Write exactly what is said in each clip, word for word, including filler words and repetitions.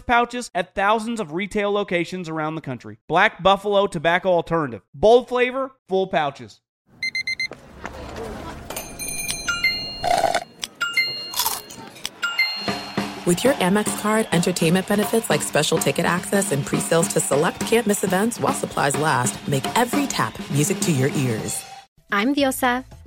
pouches at thousands of retail locations around the country. Black Buffalo Tobacco Alternative. Bold flavor, full pouches. With your Amex card, entertainment benefits like special ticket access and pre-sales to select can't-miss events while supplies last make every tap music to your ears. I'm Diosa.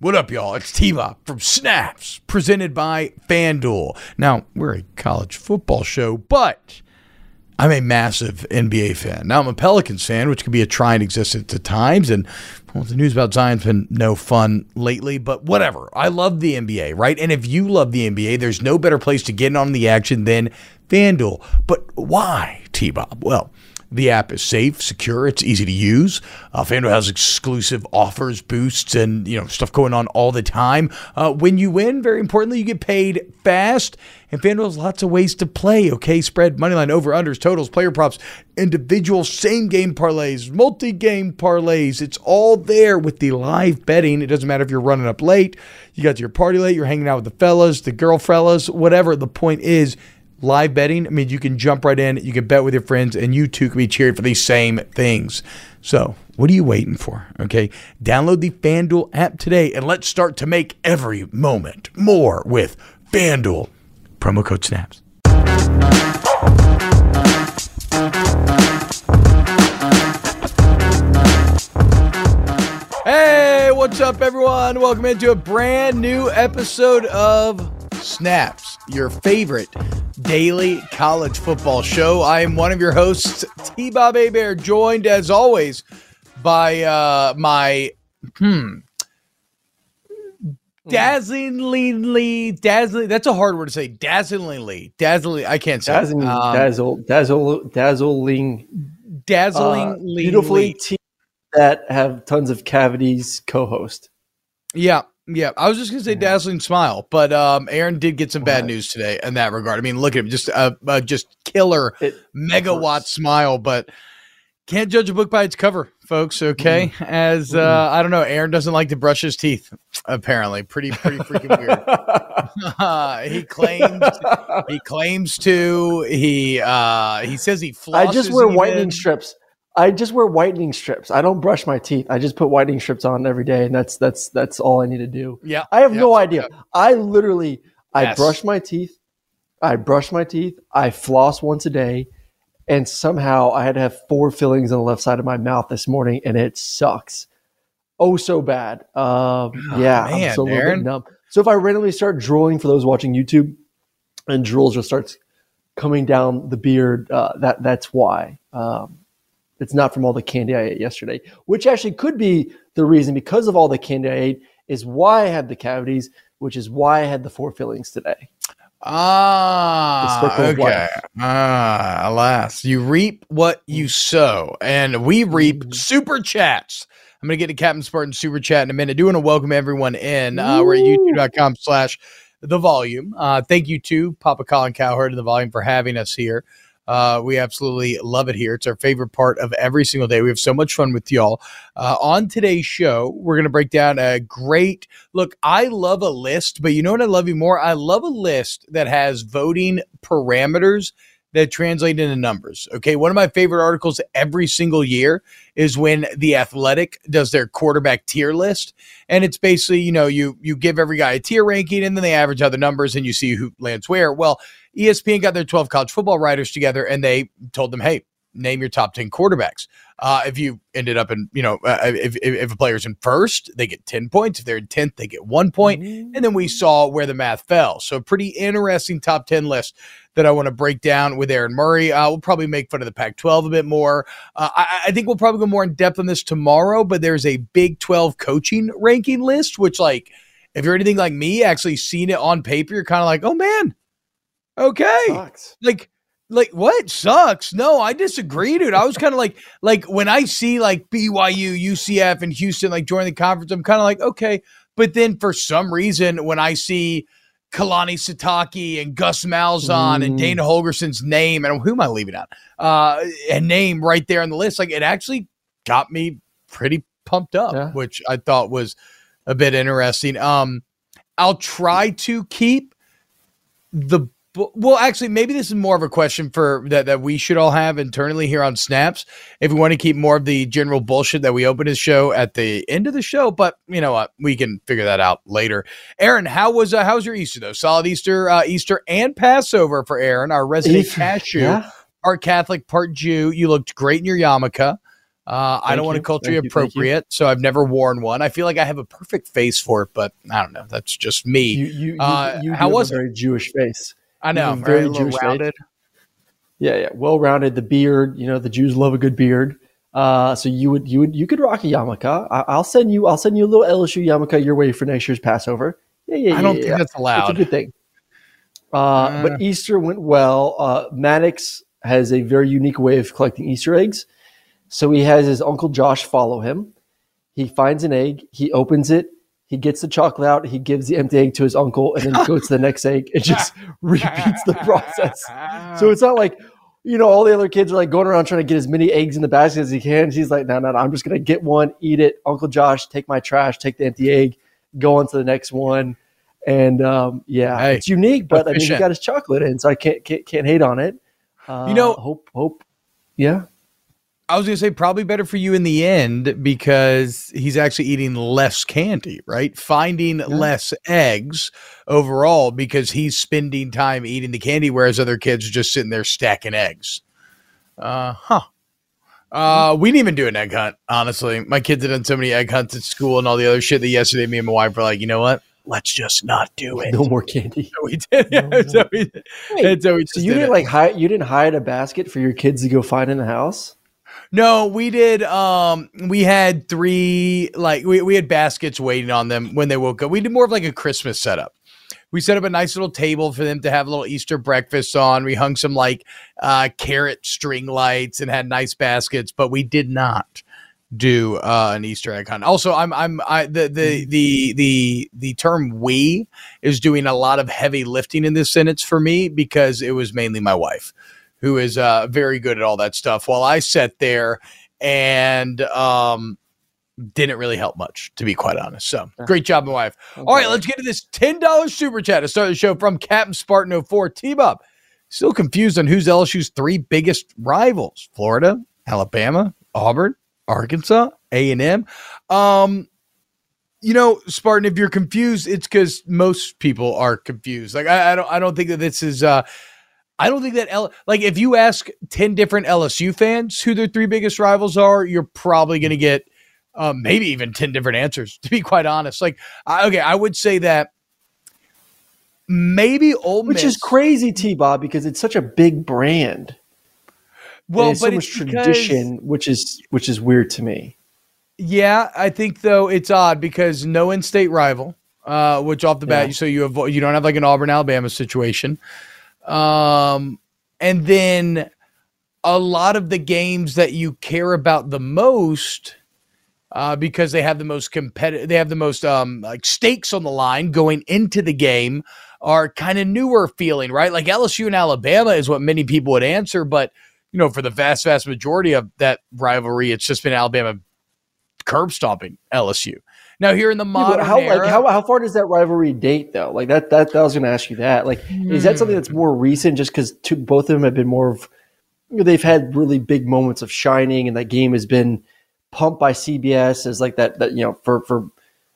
What up, y'all? It's T-Bob from Snaps, presented by FanDuel. Now, we're a college football show, but I'm a massive N B A fan. Now, I'm a Pelicans fan, which can be a trying existence at times, and well, the news about Zion's been no fun lately, but whatever. I love the N B A, right? And if you love the N B A, there's no better place to get on the action than FanDuel. But why, T-Bob? Well, the app is safe, secure, it's easy to use. Uh, FanDuel has exclusive offers, boosts, and you know stuff going on all the time. Uh, when you win, very importantly, you get paid fast. And FanDuel has lots of ways to play, okay? Spread, moneyline, over-unders, totals, player props, individual same-game parlays, multi-game parlays. It's all there with the live betting. It doesn't matter if you're running up late, you got to your party late, you're hanging out with the fellas, the girl fellas, whatever. The point is, live betting, I mean, you can jump right in, you can bet with your friends, and you too can be cheered for these same things. So what are you waiting for, okay? Download the FanDuel app today, and let's start to make every moment more with FanDuel. Promo code SNAPS. Hey, what's up, everyone? Welcome into a brand new episode of Snaps, your favorite daily college football show. I am one of your hosts, T-Bob Hebert, joined as always by uh, my hmm. Dazzlingly, dazzling. That's a hard word to say. Dazzlingly, dazzling. I can't say. Dazzling, um, dazzle, dazzle, dazzling, dazzling. Uh, beautifully, teams that have tons of cavities. Co-host. Yeah, yeah. I was just gonna say yeah. dazzling smile, but um, Aaron did get some bad news today in that regard. I mean, look at him, just a uh, uh, just killer it megawatt hurts. Smile, but can't judge a book by its cover, folks, okay? Mm. As, uh, mm. I don't know, Aaron doesn't like to brush his teeth, apparently. Pretty, pretty freaking weird. uh, he claims he claims to. He uh, he says he flosses. I just wear even. whitening strips. I just wear whitening strips. I don't brush my teeth. I just put whitening strips on every day, and that's that's that's all I need to do. Yeah, I have yeah, no idea. Good. I literally, I yes. brush my teeth. I brush my teeth. I floss once a day. And somehow I had to have four fillings on the left side of my mouth this morning, and it sucks. Oh, so bad. Um, oh, yeah, man, I'm so little bit numb. So if I randomly start drooling, for those watching YouTube, and drools just starts coming down the beard, uh, that that's why. Um, it's not from all the candy I ate yesterday, which actually could be the reason, because of all the candy I ate is why I had the cavities, which is why I had the four fillings today. Ah, okay. Ah, alas, you reap what you sow, and we reap mm-hmm. super chats. I'm going to get to Captain Spartan super chat in a minute. I do want to welcome everyone in. Uh, we're at youtube.com slash the volume. Uh, thank you to Papa Colin Cowherd and the Volume for having us here. Uh, we absolutely love it here. It's our favorite part of every single day. We have so much fun with y'all. Uh, on today's show, we're going to break down a great look. I love a list, but you know what I love you more? I love a list that has voting parameters that translate into numbers. Okay, one of my favorite articles every single year is when The Athletic does their quarterback tier list, and it's basically, you know, you you give every guy a tier ranking, and then they average out the numbers, and you see who lands where. Well, E S P N got their twelve college football writers together, and they told them, hey, name your top ten quarterbacks. Uh, if you ended up in, you know, uh, if, if if a player's in first, they get ten points. If they're in tenth, they get one point. Mm-hmm. And then we saw where the math fell. So pretty interesting top ten list that I want to break down with Aaron Murray. Uh, we'll probably make fun of the Pac twelve a bit more. Uh, I, I think we'll probably go more in depth on this tomorrow, but there's a Big twelve coaching ranking list, which, like, if you're anything like me, actually seeing it on paper, you're kind of like, oh, man, okay. Sucks. Like, Like, what sucks? No, I disagree, dude. I was kind of like, like when I see like B Y U, U C F, and Houston like join the conference, I'm kind of like, okay. But then for some reason, when I see Kalani Sitake and Gus Malzahn mm. and Dana Holgerson's name, and who am I leaving out? Uh, a name right there on the list, like it actually got me pretty pumped up, yeah. which I thought was a bit interesting. Um, I'll try to keep the. Well, actually, maybe this is more of a question for that, that we should all have internally here on Snaps. If we want to keep more of the general bullshit that we open his show at the end of the show, but you know what, we can figure that out later. Aaron, how was uh, how's your Easter though? Solid Easter, uh, Easter and Passover for Aaron, our resident cashew, yeah. our Catholic part Jew. You looked great in your yarmulke. Uh, I don't you. want to culturally appropriate, you, so I've never worn one. I feel like I have a perfect face for it, but I don't know. That's just me. You, you, you, uh, you how have was a very it? Jewish face. I know, very Jewish, rounded. Yeah, yeah, well rounded. The beard, you know, the Jews love a good beard. Uh, so you would, you would, you could rock a yarmulke. I, I'll send you, I'll send you a little L S U yarmulke your way for next year's Passover. Yeah, yeah, I yeah, don't yeah, think yeah. that's allowed. It's a good thing. Uh, uh, but Easter went well. Uh, Maddox has a very unique way of collecting Easter eggs. So he has his uncle Josh follow him. He finds an egg, he opens it. He gets the chocolate out, he gives the empty egg to his uncle, and then goes to the next egg and just repeats the process. So it's not like, you know, all the other kids are like going around trying to get as many eggs in the basket as he can. He's like, no, no, no, I'm just going to get one, eat it. Uncle Josh, take my trash, take the empty egg, go on to the next one. And um, yeah, hey, it's unique, but efficient. I mean, he got his chocolate in, so I can't can't, can't hate on it. Uh, you know, hope, hope. Yeah. I was going to say probably better for you in the end because he's actually eating less candy, right? Finding yeah. less eggs overall because he's spending time eating the candy, whereas other kids are just sitting there stacking eggs. Uh, huh. Uh, we didn't even do an egg hunt, honestly. My kids had done so many egg hunts at school and all the other shit that yesterday me and my wife were like, you know what? Let's just not do it. No more candy. So we did. Yeah, no, no. So we did. Wait, so we so you did didn't like hide, you didn't hide a basket for your kids to go find in the house? No, we did. Um, we had three, like we, we had baskets waiting on them when they woke up. We did more of like a Christmas setup. We set up a nice little table for them to have a little Easter breakfast on. We hung some like uh, carrot string lights and had nice baskets, but we did not do uh, an Easter egg hunt. Also, I'm I'm I the the the the the term "we" is doing a lot of heavy lifting in this sentence for me because it was mainly my wife, who is uh, very good at all that stuff, while I sat there and um, didn't really help much, to be quite honest. So great job, my wife. Okay. All right, let's get to this ten dollar Super Chat to start the show from Captain Spartan oh four. T-Bob, still confused on who's L S U's three biggest rivals, Florida, Alabama, Auburn, Arkansas, A and M. Um, you know, Spartan, if you're confused, it's because most people are confused. Like, I, I, don't, I don't think that this is uh, – I don't think that, L- like, if you ask ten different L S U fans who their three biggest rivals are, you're probably going to get uh, maybe even ten different answers, to be quite honest. Like, I, okay, I would say that maybe Ole Miss. Which is crazy, T-Bob, because it's such a big brand. Well, and it's but so much it's tradition, because, which is which is weird to me. Yeah, I think, though, it's odd because no in-state rival, uh, which off the bat, yeah. so you avoid, you don't have, like, an Auburn-Alabama situation. Um, and then a lot of the games that you care about the most uh, because they have the most competitive, they have the most um, like stakes on the line going into the game, are kind of newer feeling, right? Like L S U and Alabama is what many people would answer, but you know, for the vast, vast majority of that rivalry, it's just been Alabama curb stomping L S U. Now here in the modern yeah, how, era, like, how how far does that rivalry date though? Like that that, that I was going to ask you that. Like, mm. is that something that's more recent? Just because both of them have been more of, you know, they've had really big moments of shining, and that game has been pumped by C B S as like that that you know for for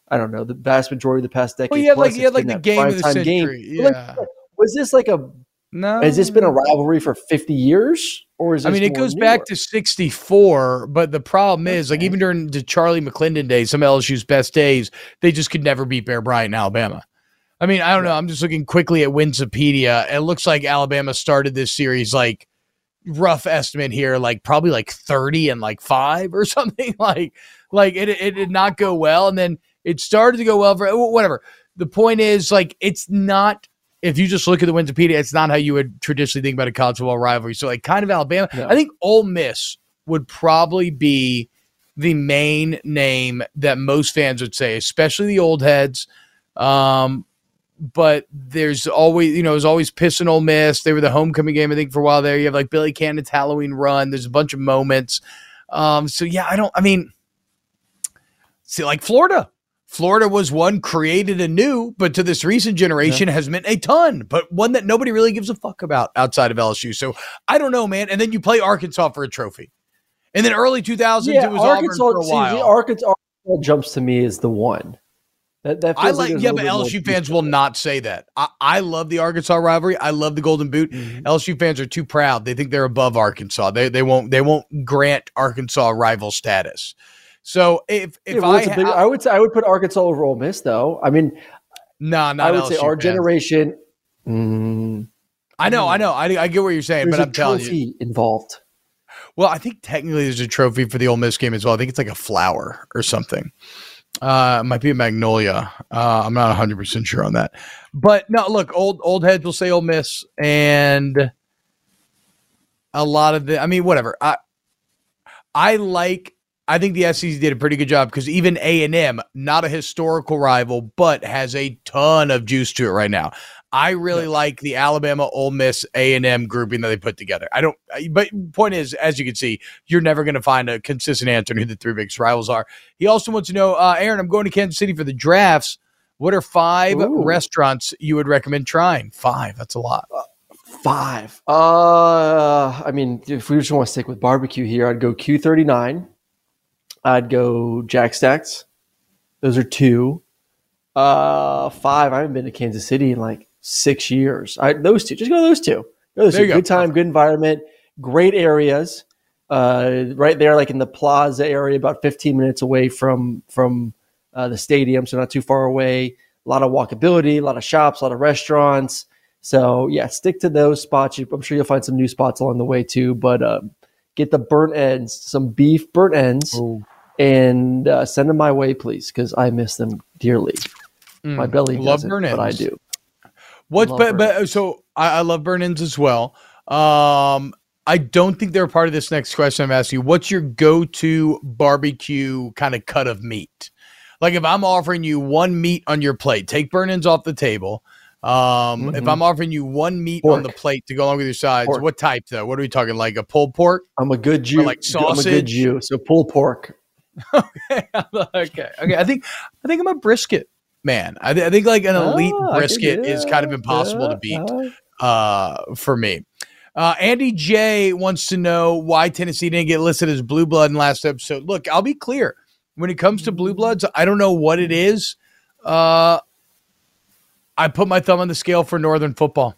I don't know the vast majority of the past decade. Well, you had plus, like you had like the game of the century. Yeah. Like, was this like a no? Has this been a rivalry for fifty years? Or is I mean, it goes newer? back to sixty-four, but the problem is, like, even during the Charlie McClendon days, some of L S U's best days, they just could never beat Bear Bryant in Alabama. I mean, I don't know. I'm just looking quickly at Winsipedia. It looks like Alabama started this series, like, rough estimate here, like, probably like thirty and like five or something. Like, like it, it did not go well. And then it started to go well for whatever. The point is, like, it's not. If you just look at the Winsipedia, it's not how you would traditionally think about a college football rivalry. So, like, kind of Alabama. No. I think Ole Miss would probably be the main name that most fans would say, especially the old heads. Um, but there's always, you know, it was always Piss and Ole Miss. They were the homecoming game, I think, for a while there. You have, like, Billy Cannon's Halloween run. There's a bunch of moments. Um, so, yeah, I don't – I mean, see, like, Florida. Florida was one created anew, but to this recent generation yeah. has meant a ton, but one that nobody really gives a fuck about outside of L S U. So I don't know, man. And then you play Arkansas for a trophy. And then early two thousands, yeah, it was Arkansas, Auburn for a while. See, Arkansas, Arkansas jumps to me as the one. That, that feels I like, like yeah, but L S U fans will not say that. I, I love the Arkansas rivalry. I love the Golden Boot. Mm-hmm. L S U fans are too proud. They think they're above Arkansas. They they won't they won't grant Arkansas rival status. So if if yeah, well, I, big, I would say I would put Arkansas over Ole Miss though. I mean, no, nah, I would L S U say our fans. generation. Mm, I know, mm, I know, I I get what you're saying, but I'm telling you, involved. Well, I think technically there's a trophy for the Ole Miss game as well. I think it's like a flower or something. Uh, it might be a magnolia. Uh, I'm not one hundred percent sure on that. But no, look, old old heads will say Ole Miss, and a lot of the. I mean, whatever. I I like. I think the S E C did a pretty good job because even A and M, not a historical rival, but has a ton of juice to it right now. I really yeah. like the Alabama, Ole Miss, A and M grouping that they put together. I don't, but point is, as you can see, you're never going to find a consistent answer on who the three biggest rivals are. He also wants to know, uh, Aaron, I'm going to Kansas City for the drafts. What are five Ooh. restaurants you would recommend trying? Five, that's a lot. Five. Uh, I mean, if we just want to stick with barbecue here, I'd go Q thirty-nine. I'd go Jack Stacks. Those are two. Uh, five. I haven't been to Kansas City in like six years. I those two. Just go to those two. Go those two. Good time, good environment, great areas. Uh, right there, like in the Plaza area, about fifteen minutes away from from uh, the stadium, so not too far away. A lot of walkability, a lot of shops, a lot of restaurants. So yeah, stick to those spots. I'm sure you'll find some new spots along the way too. But um, get the burnt ends, some beef burnt ends. Ooh. And uh, send them my way, please, because I miss them dearly. Mm, my belly doesn't, but I do. What? But, but so I, I love burn ins as well. Um, I don't think they're part of this next question I'm asking you. What's your go-to barbecue kind of cut of meat? Like if I'm offering you one meat on your plate, take burn ins off the table. Um, mm-hmm. If I'm offering you one meat pork. on the plate to go along with your sides, pork. what type though? What are we talking? Like a pulled pork? I'm a good Jew. Or like sausage? I'm a good Jew. So pulled pork. Okay, okay, okay. I think I think I'm a brisket man. I, th- I think like an elite oh, brisket think, yeah, is kind of impossible yeah, to beat yeah. uh, for me. Uh, Andy J wants to know why Tennessee didn't get listed as blue blood in last episode. Look, I'll be clear. When it comes to blue bloods, I don't know what it is. Uh, I put my thumb on the scale for Northern football.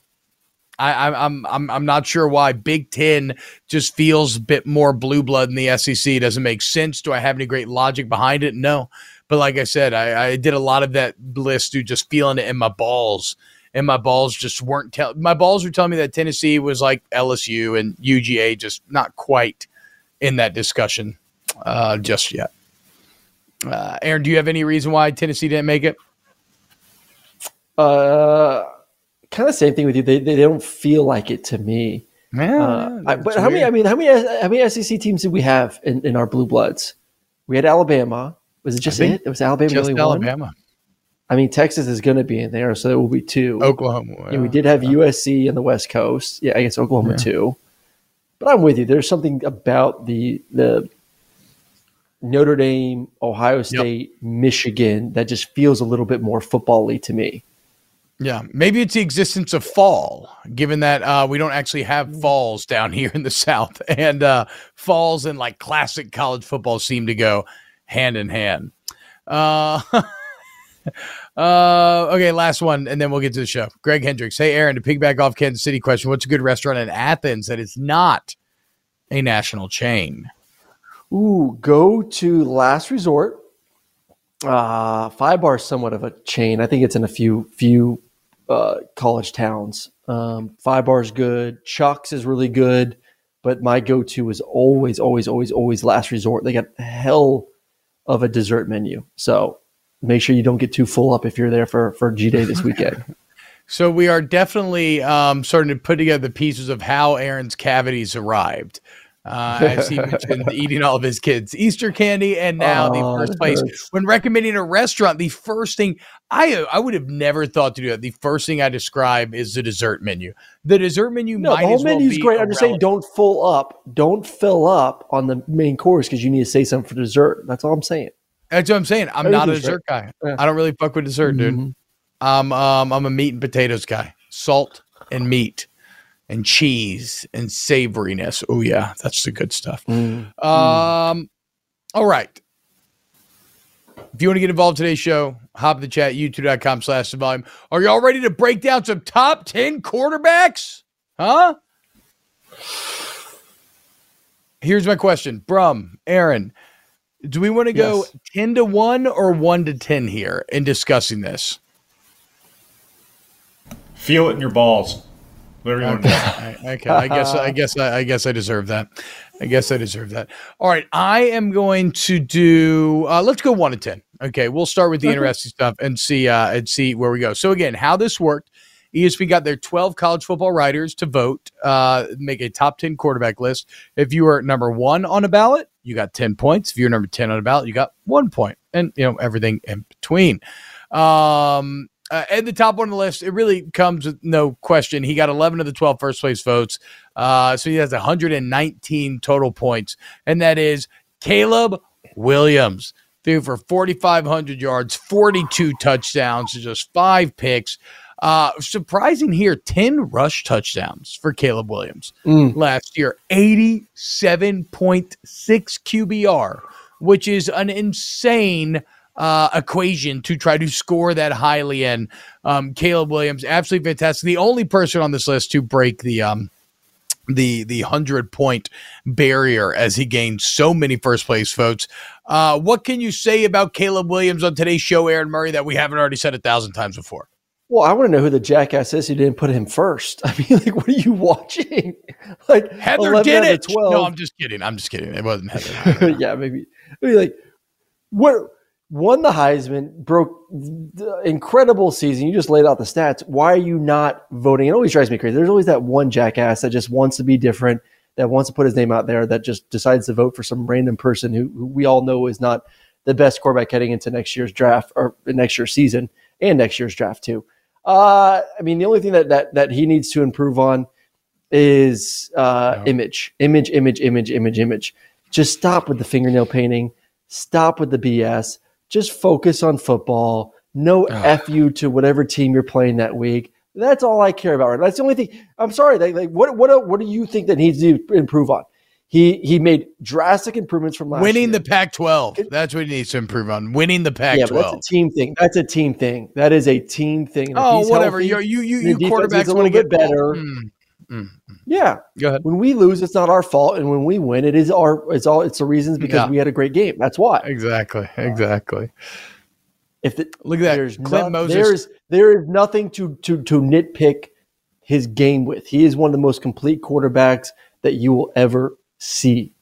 I, I'm I'm I'm not sure why Big Ten just feels a bit more blue blood in the S E C. It doesn't make sense. Do I have any great logic behind it? No. But like I said, I, I did a lot of that list through just feeling it in my balls, and my balls just weren't telling. My balls were telling me that Tennessee was like L S U and U G A, just not quite in that discussion uh, just yet. Uh, Aaron, do you have any reason why Tennessee didn't make it? Uh. Kind of same thing with you. They they don't feel like it to me. Yeah, uh, I, but how weird. many? I mean, how many? How many S E C teams do we have in, in our blue bloods? We had Alabama. Was it just it? It was Alabama. Just really Alabama. Won? I mean, Texas is going to be in there, so there will be two. Oklahoma. Yeah. And we did have U S C in the West Coast. Yeah, I guess Oklahoma yeah. too. But I'm with you. There's something about the the Notre Dame, Ohio State, yep. Michigan that just feels a little bit more football-y to me. Yeah, maybe it's the existence of fall, given that uh, we don't actually have falls down here in the South, and uh, falls and like classic college football seem to go hand in hand. Uh, uh, okay, last one, and then we'll get to the show. Greg Hendricks, hey Aaron, to piggyback off Kansas City question, what's a good restaurant in Athens that is not a national chain? Ooh, go to Last Resort. Uh, Five Bar is somewhat of a chain. I think it's in a few few uh, college towns. Um, Five Bar is good. Chuck's is really good. But my go-to is always, always, always, always Last Resort. They got hell of a dessert menu. So make sure you don't get too full up if you're there for, for G-Day this weekend. So we are definitely um, starting to put together the pieces of how Aaron's cavities arrived. Uh, I've seen mentioned eating all of his kids' Easter candy, and now oh, the first place when recommending a restaurant, the first thing I I would have never thought to do that. The first thing I describe is the dessert menu. The dessert menu, no, might the whole as well menu's be great. I'm just saying, don't full up, don't fill up on the main course because you need to say something for dessert. That's all I'm saying. That's what I'm saying. I'm Everything's not a dessert right. guy. Yeah. I don't really fuck with dessert, dude. Mm-hmm. I'm um I'm a meat and potatoes guy. Salt and meat. And cheese and savoriness. Oh, yeah, that's the good stuff. Mm. Um, all right. If you want to get involved in today's show, hop in the chat, youtube.com slash the volume. Are y'all ready to break down some top ten quarterbacks? Huh? Here's my question. Brum, Aaron, do we want to go yes. ten to one or one to ten here in discussing this? Feel it in your balls. Okay. okay, I guess I guess I guess I deserve that. I guess I deserve that. All right, I am going to do. Uh, let's go one to ten. Okay, we'll start with the okay. interesting stuff and see uh, and see where we go. So again, how this worked: E S P N got their twelve college football writers to vote, uh, make a top ten quarterback list. If you were number one on a ballot, you got ten points. If you're number ten on a ballot, you got one point, and you know everything in between. Um, Uh, at the top one on the list, it really comes with no question. He got eleven of the twelve first-place votes, uh, so he has one hundred nineteen total points, and that is Caleb Williams. Threw for four thousand five hundred yards, forty-two touchdowns, just five picks. Uh, surprising here, ten rush touchdowns for Caleb Williams mm. last year, eighty-seven point six Q B R, which is an insane Uh, equation to try to score that highly in. um, Caleb Williams, absolutely fantastic. The only person on this list to break the um, the the hundred point barrier as he gained so many first place votes. Uh, what can you say about Caleb Williams on today's show, Aaron Murray, that we haven't already said a thousand times before? Well, I want to know who the jackass is who didn't put him first. I mean, like, what are you watching? Like Heather did it. twelve. No, I'm just kidding. I'm just kidding. It wasn't Heather. yeah, maybe. I mean, like what. Won the Heisman, broke the incredible season. You just laid out the stats. Why are you not voting? It always drives me crazy. There's always that one jackass that just wants to be different, that wants to put his name out there, that just decides to vote for some random person who, who we all know is not the best quarterback heading into next year's draft or next year's season and next year's draft too. Uh, I mean, the only thing that that that he needs to improve on is uh, no. image, image, image, image, image, image. Just stop with the fingernail painting. Stop with the B S. Just focus on football. No Ugh. F you to whatever team you're playing that week. That's all I care about. Right? That's the only thing. I'm sorry. Like, like what, what, what do you think that he needs to improve on? He he made drastic improvements from last Winning year. Winning the Pac twelve. That's what he needs to improve on. Winning the Pac twelve. Yeah, that's a team thing. That's a team thing. That is a team thing. And oh, whatever. Healthy, you you you quarterbacks want to get better. Mm, mm, yeah. Go ahead. When we lose, it's not our fault, and when we win, it is our. It's all. It's the reasons because yeah. we had a great game. That's why. Exactly. Exactly. If the, look at that, there's Clint no, Moses. There's there is nothing to to to nitpick his game with. He is one of the most complete quarterbacks that you will ever see.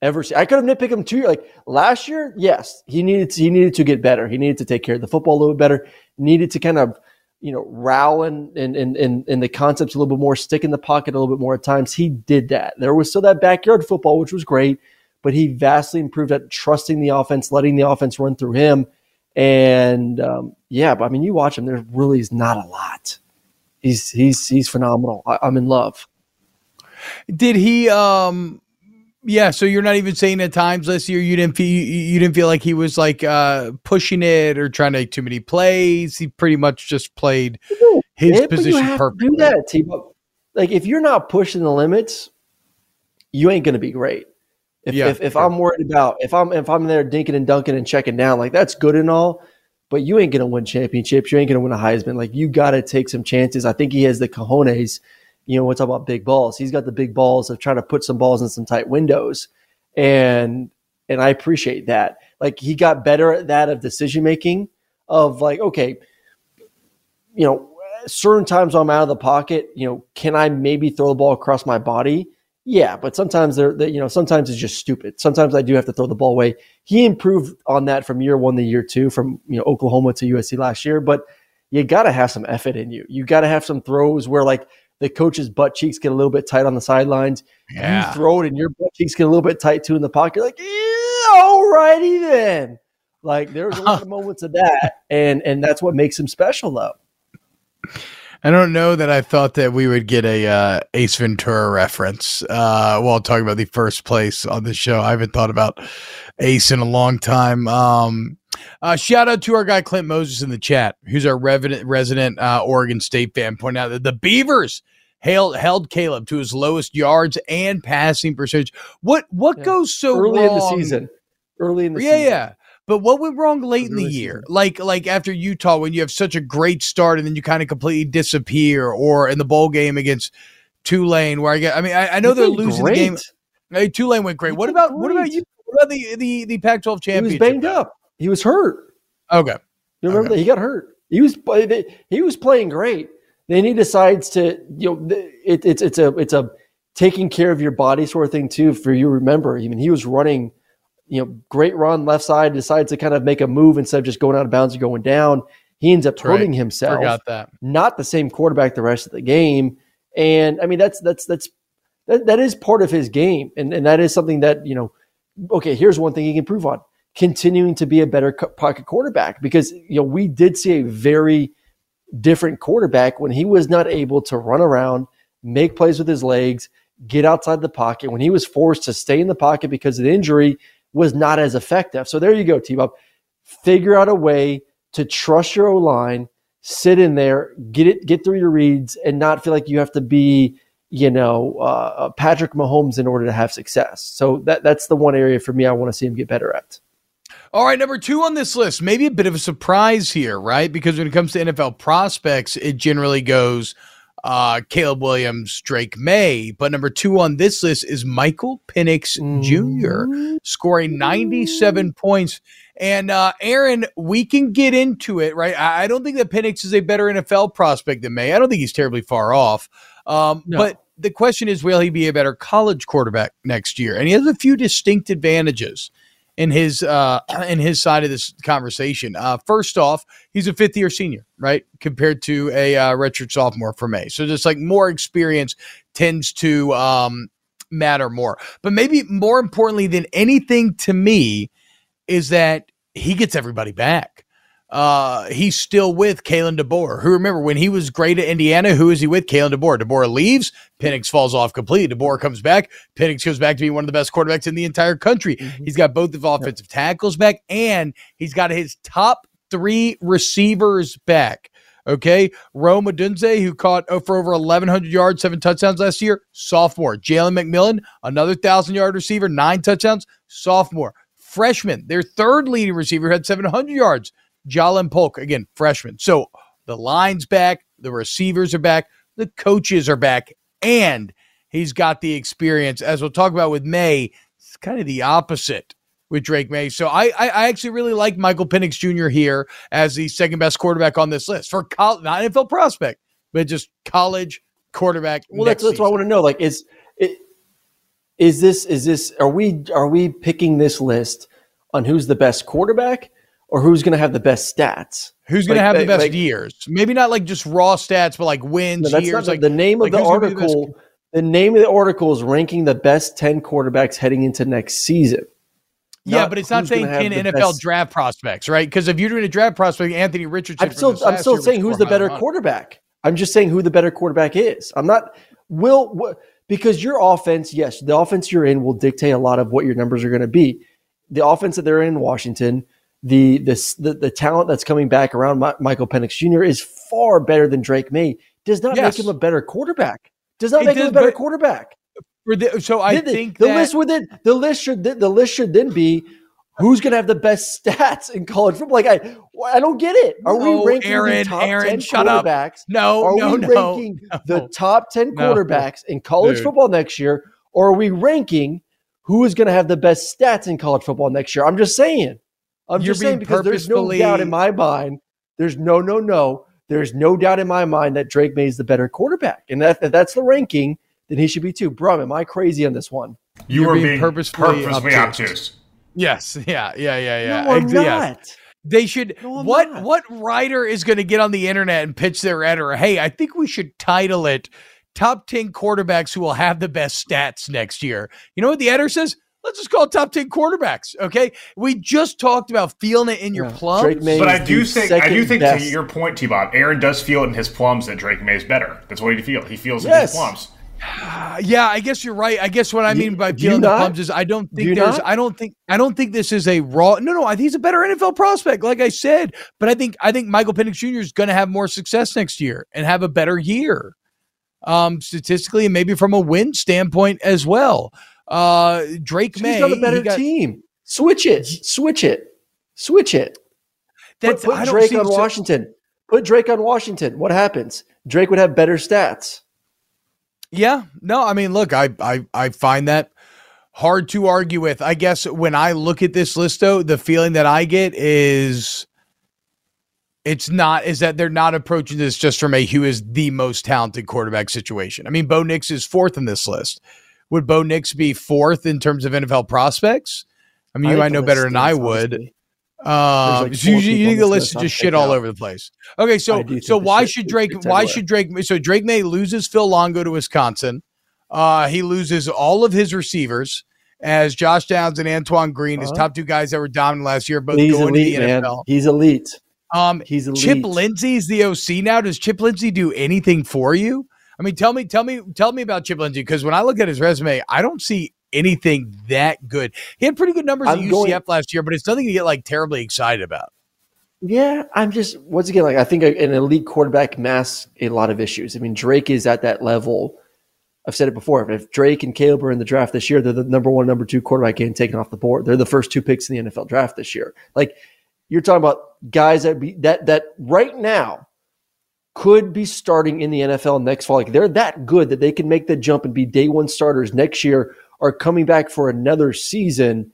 Ever see? I could have nitpicked him two years like last year. Yes, he needed to, he needed to get better. He needed to take care of the football a little better. Needed to kind of. you know, rowling and, and, and, and the concepts a little bit more, stick in the pocket a little bit more at times. He did that. There was still that backyard football, which was great, but he vastly improved at trusting the offense, letting the offense run through him. And um, yeah, but I mean, you watch him, there really is not a lot. He's he's he's phenomenal. I, I'm in love. Did he? Um, yeah. So you're not even saying at times last year you didn't feel you, you didn't feel like he was like uh, pushing it or trying to make too many plays. He pretty much just played no, his it, position you have perfectly. To do that, T-Bob. Like if you're not pushing the limits, you ain't gonna be great. If, yeah, if, if yeah. I'm worried about if I'm if I'm there dinking and dunking and checking down, like that's good and all, but you ain't gonna win championships. You ain't gonna win a Heisman. Like you gotta take some chances. I think he has the cojones. You know, we'll talk about big balls. He's got the big balls of trying to put some balls in some tight windows, and and I appreciate that. Like he got better at that of decision making. Of like, okay, you know, certain times I'm out of the pocket. You know, can I maybe throw the ball across my body? Yeah, but sometimes they're, they, you know, sometimes it's just stupid. Sometimes I do have to throw the ball away. He improved on that from year one to year two, from you know Oklahoma to U S C last year. But you gotta have some effort in you. You gotta have some throws where like the coach's butt cheeks get a little bit tight on the sidelines. Yeah. You throw it, and your butt cheeks get a little bit tight too in the pocket. Like, all righty then. Like there's a lot of moments of that, and and that's what makes him special though. I don't know that I thought that we would get a uh, Ace Ventura reference uh, while talking about the first place on the show. I haven't thought about Ace in a long time. Um, uh, shout out to our guy Clint Moses in the chat, who's our resident, resident uh, Oregon State fan. Point out that the Beavers held, held Caleb to his lowest yards and passing percentage. What what yeah. goes so early wrong? in the season? Early in the yeah, season, yeah, yeah. But what went wrong late in the year? Like like after Utah, when you have such a great start and then you kind of completely disappear, or in the bowl game against Tulane, where I get I mean, I, I know they're losing the game. Hey, Tulane went great. What about what about you? What about the the, the Pac twelve championship? He was banged up. He was hurt. Okay. You remember that? He got hurt. He was he was playing great. Then he decides to, you know, it, it's it's a it's a taking care of your body sort of thing too, for you remember. I mean, he was running You know, great run left side, decides to kind of make a move instead of just going out of bounds and going down. He ends up hurting right. himself. Forgot that. Not the same quarterback the rest of the game. And I mean, that's that's that's that, that is part of his game, and and that is something that you know. Okay, here's one thing he can improve on: continuing to be a better co- pocket quarterback, because you know we did see a very different quarterback when he was not able to run around, make plays with his legs, get outside the pocket. When he was forced to stay in the pocket because of the injury, was not as effective. So there you go, T-Bob. Figure out a way to trust your O-line, sit in there, get it, get through your reads, and not feel like you have to be, you know, uh, Patrick Mahomes in order to have success. So that that's the one area for me I want to see him get better at. All right, number two on this list, maybe a bit of a surprise here, right? Because when it comes to N F L prospects, it generally goes uh, Caleb Williams, Drake May, but number two on this list is Michael Penix Junior, scoring ninety-seven points. And uh, Aaron, we can get into it, right? I, I don't think that Penix is a better N F L prospect than May. I don't think he's terribly far off. Um, no. But the question is, will he be a better college quarterback next year? And he has a few distinct advantages in his uh, in his side of this conversation. Uh, first off, he's a fifth-year senior, right, compared to a uh, redshirt sophomore for May. So just like more experience tends to um, matter more. But maybe more importantly than anything to me is that he gets everybody back. Uh, he's still with Kalen DeBoer, who remember when he was great at Indiana, who is he with? Kalen DeBoer. DeBoer leaves, Penix falls off completely. DeBoer comes back, Penix goes back to be one of the best quarterbacks in the entire country. Mm-hmm. He's got both of offensive tackles back, and he's got his top three receivers back. Okay, Rome Odunze, who caught for over eleven hundred yards, seven touchdowns last year, sophomore. Jalen McMillan, another one thousand-yard receiver, nine touchdowns, sophomore. Freshman, their third leading receiver, had seven hundred yards. Jalen Polk, again, freshman. So the line's back, the receivers are back, the coaches are back, and he's got the experience. As we'll talk about with May, it's kind of the opposite with Drake May. So I, I, I actually really like Michael Penix Junior here as the second-best quarterback on this list for college, not N F L prospect, but just college quarterback. Well, that's, that's what I want to know. Like, is it, is this is this are we are we picking this list on who's the best quarterback? Or who's going to have the best stats? Who's going like, to have the best like, years? Maybe not like just raw stats, but like wins, no, that's years. Not, like the name of like the article The name of the article is ranking the best ten quarterbacks heading into next season. Not yeah, but it's not saying in N F L best. draft prospects, right? Because if you're doing a draft prospect, Anthony Richardson. I'm still, I'm still saying who's the better quarterback. I'm just saying who the better quarterback is. I'm not will what, because your offense, yes, the offense you're in will dictate a lot of what your numbers are going to be. The offense that they're in, in Washington, the the, the the talent that's coming back around my, Michael Penix Junior is far better than Drake May. Does not yes. make him a better quarterback. Does not it make does, him a better quarterback. The, so I the, think the that, list with it, the list should the list should then be who's going to have the best stats in college football. Like I, I don't get it. Are no, we ranking Aaron, the top Aaron, ten shut quarterbacks? Up. No, are no, we no, ranking no, the top ten no, quarterbacks in college dude. football next year, or are we ranking who is going to have the best stats in college football next year? I'm just saying. I'm You're just saying because there's no doubt in my mind. There's no, no, no. There's no doubt in my mind that Drake May is the better quarterback, and that if that's the ranking. Then he should be too. Bro, am I crazy on this one? You You're are being, being purposefully, purposefully obtuse. obtuse. Yes. Yeah. Yeah. Yeah. Yeah. No, I'm yes. not. They should. No, I'm what? Not. What writer is going to get on the internet and pitch their editor? Hey, I think we should title it "Top ten Quarterbacks Who Will Have the Best Stats Next Year." You know what the editor says? Let's just call it "Top ten Quarterbacks." Okay. We just talked about feeling it in your yeah, plums, but I do think I do think best. to your point, T-Bob, Aaron does feel it in his plums that Drake May is better. That's what he feels. He feels yes. it in his plums. Yeah, I guess you're right. I guess what I mean by feeling the plums is I don't think do there's not? I don't think I don't think this is a raw no no, I think he's a better N F L prospect, like I said. But I think I think Michael Penix Junior is gonna have more success next year and have a better year. Um statistically and maybe from a win standpoint as well. Uh Drake May, he's on a better got, team. Switch it. Switch it. Switch it. That's put, put I don't Drake on Washington. To, put Drake on Washington. What happens? Drake would have better stats. Yeah, no, I mean, look, I, I I find that hard to argue with. I guess when I look at this list, though, the feeling that I get is it's not is that they're not approaching this just from a who is the most talented quarterback situation. I mean, Bo Nix is fourth in this list. Would Bo Nix be fourth in terms of N F L prospects? I mean, you might know better than I would. Um, like so you, you think the list is just shit all out. over the place. Okay, so so why shit, should Drake? Why everywhere. should Drake? So Drake May loses Phil Longo to Wisconsin. Uh, he loses all of his receivers as Josh Downs and Antoine Green, uh-huh. his top two guys that were dominant last year, both He's going elite, to the N F L. Man. He's elite. Um, He's elite. Chip Lindsey is the O C now. Does Chip Lindsey do anything for you? I mean, tell me, tell me, tell me about Chip Lindsey, because when I look at his resume, I don't see anything that good. He had pretty good numbers I'm at U C F going, last year, but it's nothing to get like terribly excited about. Yeah, I'm just once again like I think an elite quarterback masks a lot of issues. I mean, Drake is at that level. I've said it before. If Drake and Caleb are in the draft this year, they're the number one, number two quarterback getting taken off the board. They're the first two picks in the N F L draft this year. Like you're talking about guys that be that that right now could be starting in the N F L next fall. Like they're that good that they can make the jump and be day one starters next year. Are coming back for another season.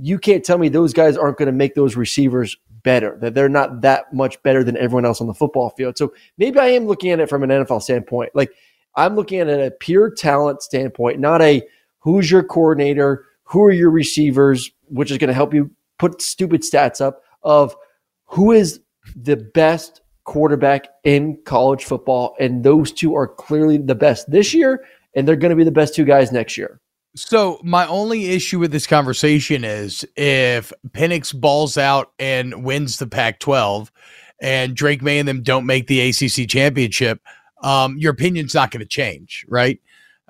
You can't tell me those guys aren't going to make those receivers better, that they're not that much better than everyone else on the football field. So maybe I am looking at it from an N F L standpoint. Like I'm looking at it at a pure talent standpoint, not a who's your coordinator, who are your receivers, which is going to help you put stupid stats up of who is the best quarterback in college football. And those two are clearly the best this year, and they're going to be the best two guys next year. So my only issue with this conversation is if Penix balls out and wins the Pac twelve and Drake May and them don't make the A C C championship, um, your opinion's not going to change, right?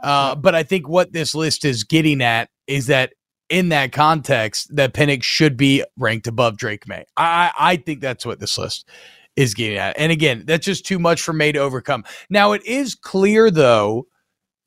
Uh, but I think what this list is getting at is that in that context, that Penix should be ranked above Drake May. I, I think that's what this list is getting at. And again, that's just too much for May to overcome. Now, it is clear, though,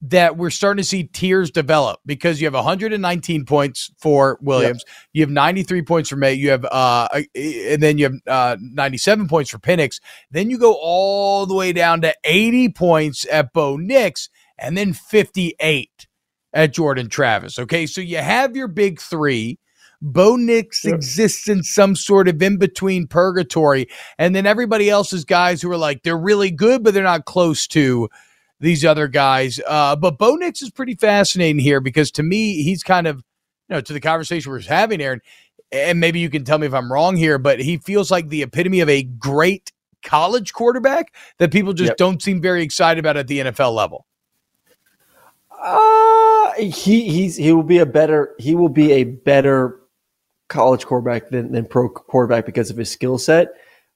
that we're starting to see tiers develop because you have one hundred nineteen points for Williams. Yep. You have ninety-three points for May. You have, uh, and then you have uh, ninety-seven points for Penix. Then you go all the way down to eighty points at Bo Nix and then fifty-eight at Jordan Travis. Okay. So you have your big three. Bo Nix yep. exists in some sort of in-between purgatory. And then everybody else is guys who are like, they're really good, but they're not close to these other guys. Uh, but Bo Nix is pretty fascinating here because to me, he's kind of, you know, to the conversation we're having, Aaron, and maybe you can tell me if I'm wrong here, but he feels like the epitome of a great college quarterback that people just yep. don't seem very excited about at the N F L level. he he's he will be a better he will be a better college quarterback than, than pro quarterback because of his skill set.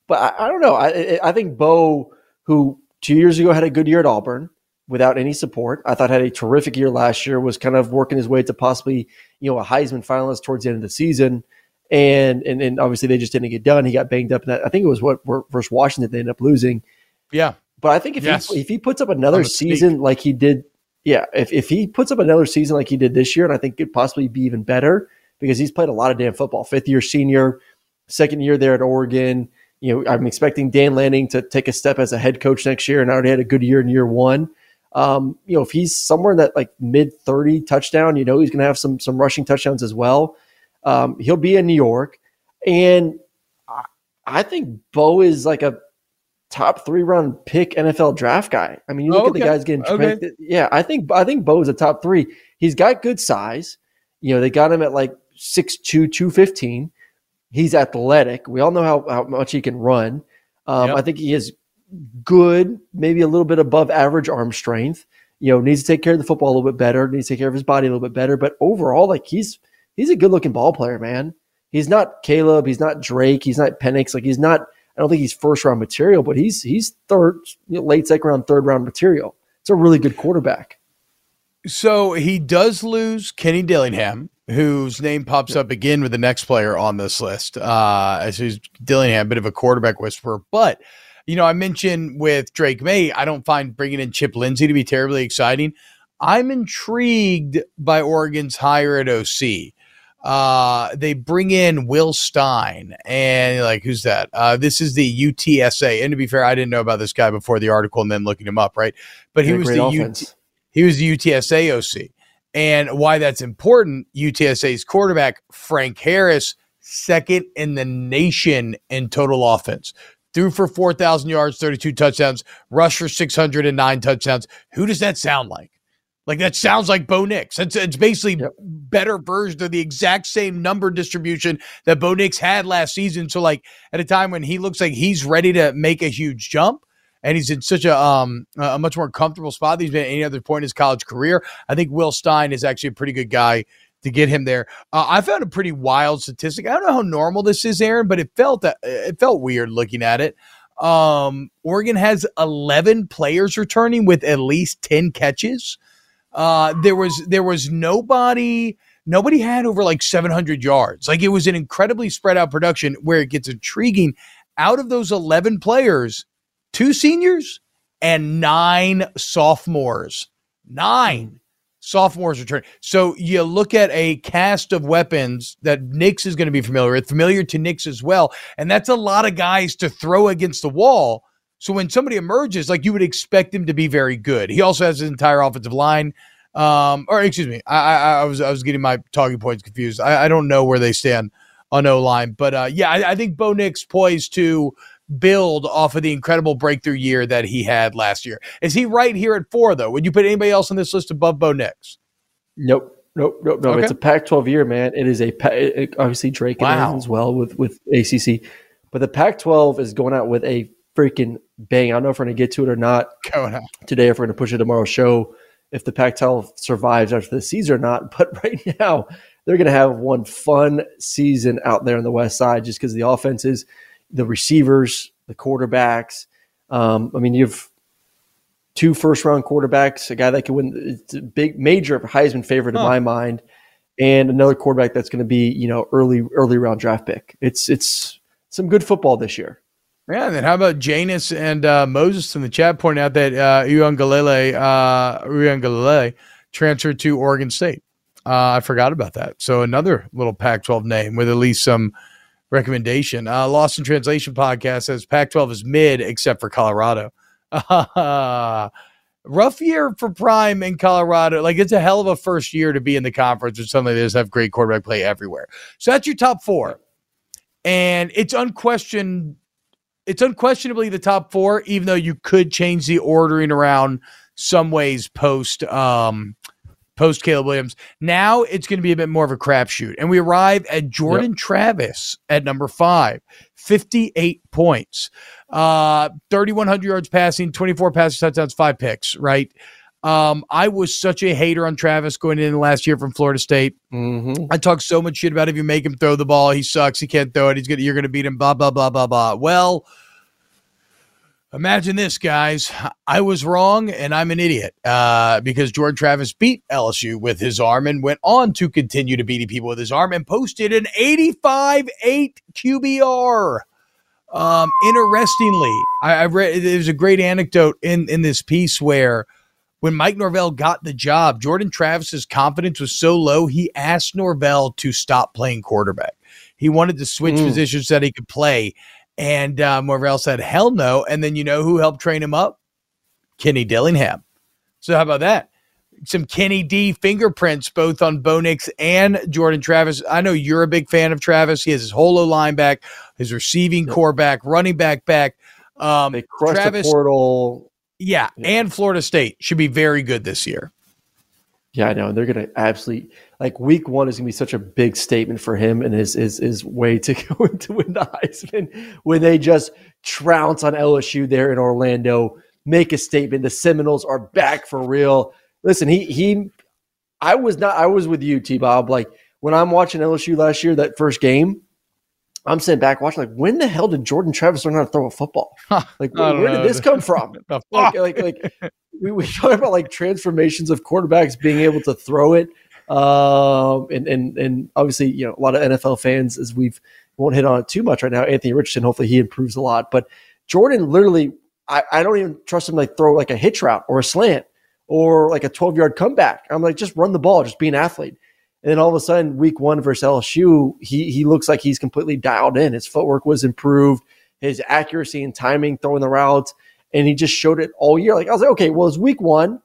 But I, I don't know. I I think Bo, who two years ago had a good year at Auburn without any support, I thought had a terrific year last year, was kind of working his way to possibly, you know, a Heisman finalist towards the end of the season. And and, and obviously they just didn't get done. He got banged up. And I think it was what versus Washington they ended up losing. Yeah. But I think if yes. he, if he puts up another season speak. like he did, yeah, if, if he puts up another season like he did this year, and I think could possibly be even better because he's played a lot of damn football. Fifth year senior, second year there at Oregon. You know, I'm expecting Dan Lanning to take a step as a head coach next year, and I already had a good year in year one. Um, you know, if he's somewhere in that like mid thirty touchdown, you know, he's going to have some some rushing touchdowns as well. Um, he'll be in New York, and I, I think Bo is like a top three round pick N F L draft guy. I mean, you look oh, okay. at the guys getting okay. yeah. I think I think Bo's a top three. He's got good size. You know, they got him at like six two, two fifteen. He's athletic. We all know how, how much he can run. Um, yep. I think he is good, maybe a little bit above average arm strength. You know, needs to take care of the football a little bit better. Needs to take care of his body a little bit better. But overall, like he's he's a good looking ball player, man. He's not Caleb. He's not Drake. He's not Penix. Like he's not. I don't think he's first round material, but he's he's third, you know, late second round, third round material. It's a really good quarterback. So he does lose Kenny Dillingham, whose name pops up again with the next player on this list, uh, as who's Dillingham, a bit of a quarterback whisperer. But, you know, I mentioned with Drake May, I don't find bringing in Chip Lindsey to be terribly exciting. I'm intrigued by Oregon's hire at O C. Uh, they bring in Will Stein, and like, who's that? Uh, this is the U T S A. And to be fair, I didn't know about this guy before the article and then looking him up, right? But he was the U T S A. He was the U T S A O C, and why that's important, U T S A's quarterback, Frank Harris, second in the nation in total offense. Threw for four thousand yards, thirty-two touchdowns, rushed for six hundred nine touchdowns. Who does that sound like? Like, that sounds like Bo Nix. That's, it's basically yep. better version of the exact same number distribution that Bo Nix had last season. So, like, at a time when he looks like he's ready to make a huge jump, and he's in such a um a much more comfortable spot than he's been at any other point in his college career. I think Will Stein is actually a pretty good guy to get him there. Uh, I found a pretty wild statistic. I don't know how normal this is, Aaron, but it felt uh, it felt weird looking at it. Um, Oregon has eleven players returning with at least ten catches. Uh, there was there was nobody nobody had over like seven hundred yards. Like, it was an incredibly spread out production where it gets intriguing. Out of those eleven players, two seniors and nine sophomores. Nine sophomores return. So you look at a cast of weapons that Nix is going to be familiar with, familiar to Nix as well, and that's a lot of guys to throw against the wall. So when somebody emerges, like, you would expect him to be very good. He also has his entire offensive line. Um, or excuse me, I, I, I was I was getting my talking points confused. I, I don't know where they stand on O-line, but uh, yeah, I, I think Bo Nix poised to build off of the incredible breakthrough year that he had last year. Is he right here at four, though? Would you put anybody else on this list above Bo Nix? Nope. Nope. Nope. No. Okay. It's a Pac twelve year, man. It is a – obviously Drake wow. and as well with, with A C C. But the Pac twelve is going out with a freaking bang. I don't know if we're going to get to it or not going out today, if we're going to push it tomorrow's show, if the Pac twelve survives after the season or not. But right now, they're going to have one fun season out there on the West Side just because the offense is – the receivers, the quarterbacks. Um, I mean, you have two first-round quarterbacks, a guy that can win. It's a big, major Heisman favorite huh. in my mind, and another quarterback that's going to be, you know, early, early round draft pick. It's it's some good football this year. Yeah, and then how about Janus and uh, Moses in the chat point out that uh, Uiagalelei uh, Uiagalelei transferred to Oregon State. Uh, I forgot about that. So another little Pac twelve name with at least some recommendation. Uh, Lost in Translation podcast says Pac twelve is mid except for Colorado. Uh, rough year for Prime in Colorado. Like, it's a hell of a first year to be in the conference or something like this. Have great quarterback play everywhere. So that's your top four, and it's unquestioned. It's unquestionably the top four, even though you could change the ordering around some ways post um, post Caleb Williams. Now it's going to be a bit more of a crapshoot. And we arrive at Jordan yep. Travis at number five, fifty-eight points, uh, thirty-one hundred yards passing, twenty-four passing touchdowns, five picks, right? Um, I was such a hater on Travis going in last year from Florida State. Mm-hmm. I talked so much shit about if you make him throw the ball, he sucks, he can't throw it, he's gonna, you're going to beat him, blah, blah, blah, blah, blah. Well, imagine this, guys. I was wrong, and I'm an idiot uh, because Jordan Travis beat L S U with his arm and went on to continue to beat people with his arm and posted an eighty-five eight Q B R. Um, interestingly, I, I read there's a great anecdote in, in this piece where when Mike Norvell got the job, Jordan Travis's confidence was so low, he asked Norvell to stop playing quarterback. He wanted to switch mm. positions that he could play. And uh, Norvell said, hell no. And then you know who helped train him up? Kenny Dillingham. So how about that? Some Kenny D fingerprints, both on Bo Nix and Jordan Travis. I know you're a big fan of Travis. He has his whole O-line back, his receiving core back, running back back. Um, they crushed Travis, the portal. Yeah, yeah, and Florida State should be very good this year. Yeah, I know. They're going to absolutely – like week one is going to be such a big statement for him and his, his, his way to go into win the Heisman when they just trounce on L S U there in Orlando, make a statement. The Seminoles are back for real. Listen, he he, I was not. I was with you, T-Bob. Like when I'm watching L S U last year, that first game, I'm sitting back watching. Like, when the hell did Jordan Travis learn how to throw a football? Like, where, where did this come from? like, like, like we, we talk about like transformations of quarterbacks being able to throw it, um, and and and obviously, you know, a lot of N F L fans, as we've won't hit on it too much right now. Anthony Richardson, hopefully, he improves a lot. But Jordan, literally, I, I don't even trust him to like throw like a hitch route or a slant. Or like a twelve-yard comeback. I'm like, just run the ball, just be an athlete. And then all of a sudden, week one versus L S U, he he looks like he's completely dialed in. His footwork was improved, his accuracy and timing, throwing the routes, and he just showed it all year. Like I was like, okay, well, it's week one,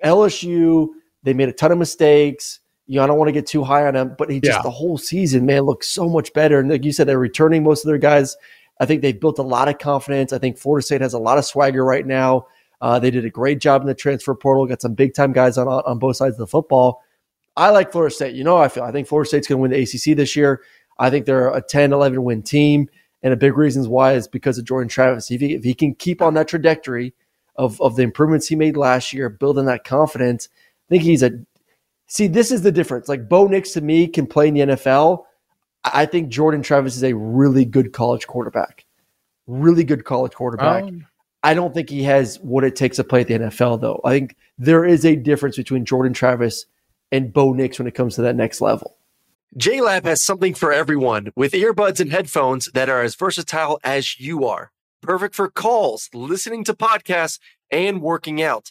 L S U. They made a ton of mistakes. You know, I don't want to get too high on him, but he just yeah. the whole season, man, looked so much better. And like you said, they're returning most of their guys. I think they've built a lot of confidence. I think Florida State has a lot of swagger right now. Uh, they did a great job in the transfer portal. Got some big time guys on on both sides of the football. I like Florida State. You know, I feel I think Florida State's going to win the A C C this year. I think they're a ten, eleven win team, and a big reason why is because of Jordan Travis. If he, if he can keep on that trajectory of of the improvements he made last year, building that confidence, I think he's a. See, this is the difference. Like Bo Nix to me can play in the N F L. I think Jordan Travis is a really good college quarterback. Really good college quarterback. Um. I don't think he has what it takes to play at the N F L, though. I think there is a difference between Jordan Travis and Bo Nix when it comes to that next level. JLab has something for everyone with earbuds and headphones that are as versatile as you are. Perfect for calls, listening to podcasts, and working out.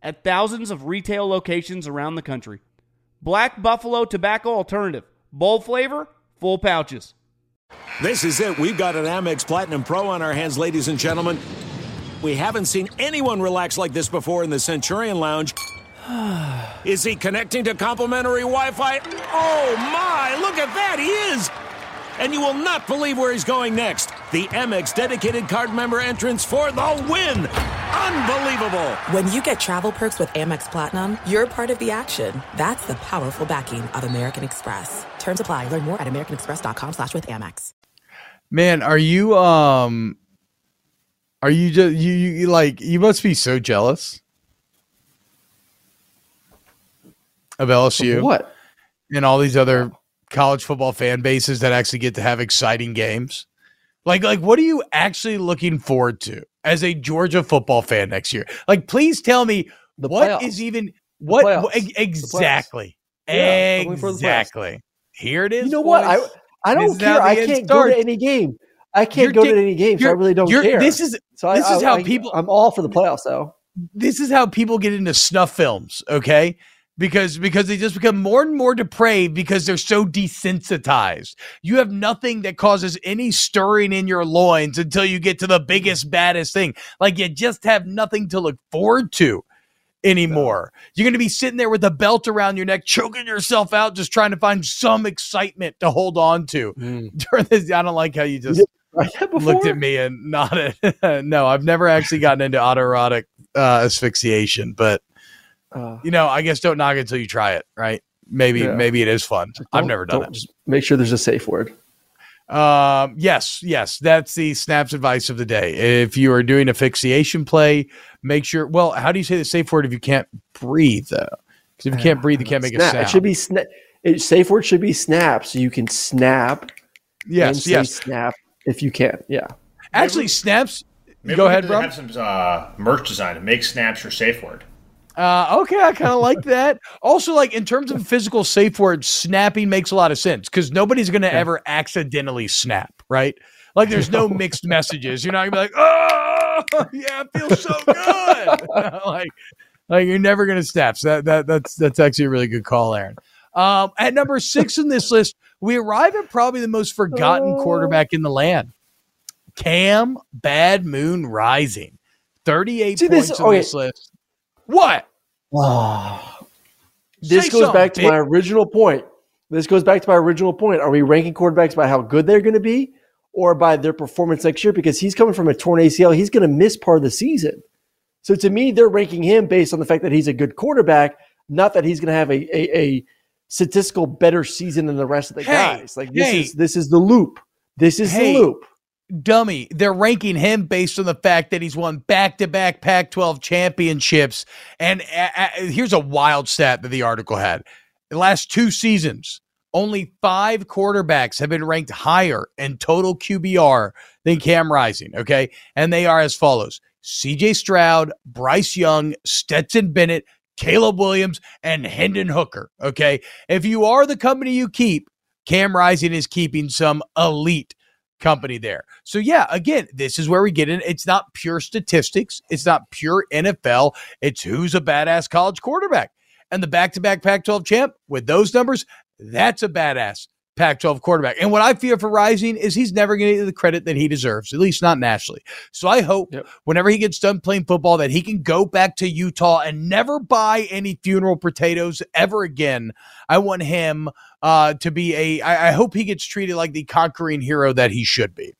at thousands of retail locations around the country. Black Buffalo Tobacco Alternative. Bold flavor, full pouches. This is it. We've got an Amex Platinum Pro on our hands, ladies and gentlemen. We haven't seen anyone relax like this before in the Centurion Lounge. Is he connecting to complimentary Wi-Fi? Oh, my. Look at that. He is. And you will not believe where he's going next. The Amex dedicated card member entrance for the win. Unbelievable. When you get travel perks with Amex Platinum, you're part of the action. That's the powerful backing of American Express. Terms apply. Learn more at american express dot com slash with Amex. Man, are you, um, are you just, you, you like, you must be so jealous of L S U. Of what? And all these other college football fan bases that actually get to have exciting games. Like, like, what are you actually looking forward to as a Georgia football fan next year? Like, please tell me the what playoffs. Is even what, what exactly, yeah, exactly. Here it is. You know boys. What? I I don't this care. I can't go to any game. I can't you're go di- to any games. So I really don't care. This is so this I, is I, how I, people. I'm all for the playoffs, though. This is how people get into snuff films. Okay. Because because they just become more and more depraved because they're so desensitized. You have nothing that causes any stirring in your loins until you get to the biggest, baddest thing. Like, you just have nothing to look forward to anymore. No. You're going to be sitting there with a belt around your neck, choking yourself out, just trying to find some excitement to hold on to. Mm. During this, I don't like how you just looked at me and nodded. No, I've never actually gotten into autoerotic uh, asphyxiation, but you know, I guess don't knock it until you try it, right? Maybe, yeah. maybe it is fun. Don't, I've never done it. Just make sure there's a safe word. Um, yes, yes, that's the Snaps advice of the day. If you are doing asphyxiation play, make sure. Well, how do you say the safe word if you can't breathe though? Because if you can't breathe, you can't make snap. a sound. It should be snap. Safe word should be snap, so you can snap. Yes, yes, snap if you can. Yeah, actually, maybe, snaps. Maybe go ahead, bro. Have some uh, merch design to make snaps your safe word. Uh, okay, I kind of like that. Also, like in terms of physical safe words, snapping makes a lot of sense because nobody's going to yeah. ever accidentally snap, right? Like there's no mixed messages. You're not going to be like, oh, yeah, it feels so good. like, like you're never going to snap. So that, that, that's, that's actually a really good call, Aaron. Um, at number six in this list, we arrive at probably the most forgotten oh. quarterback in the land. Cam Bad Moon Rising. thirty-eight See, points this, on okay. this list. What? Oh, this Say goes back to dude. my original point. This goes back to my original point. Are we ranking quarterbacks by how good they're going to be or by their performance next year? Because he's coming from a torn A C L. He's going to miss part of the season. So to me, they're ranking him based on the fact that he's a good quarterback, not that he's going to have a, a, a statistical better season than the rest of the hey, guys. Like this hey, is this is the loop. This is hey. the loop. Dummy, they're ranking him based on the fact that he's won back-to-back Pac twelve championships. And uh, uh, here's a wild stat that the article had. The last two seasons, only five quarterbacks have been ranked higher in total Q B R than Cam Rising, okay? And they are as follows. C J Stroud, Bryce Young, Stetson Bennett, Caleb Williams, and Hendon Hooker, okay? If you are the company you keep, Cam Rising is keeping some elite company there. So yeah, again, this is where we get in. It's not pure statistics. It's not pure N F L. It's who's a badass college quarterback. And the back-to-back Pac twelve champ with those numbers, that's a badass Pac twelve quarterback. And what I fear for Rising is he's never going to get the credit that he deserves, at least not nationally. So I hope yep. whenever he gets done playing football that he can go back to Utah and never buy any funeral potatoes ever again. I want him uh, to be a I, I hope he gets treated like the conquering hero that he should be.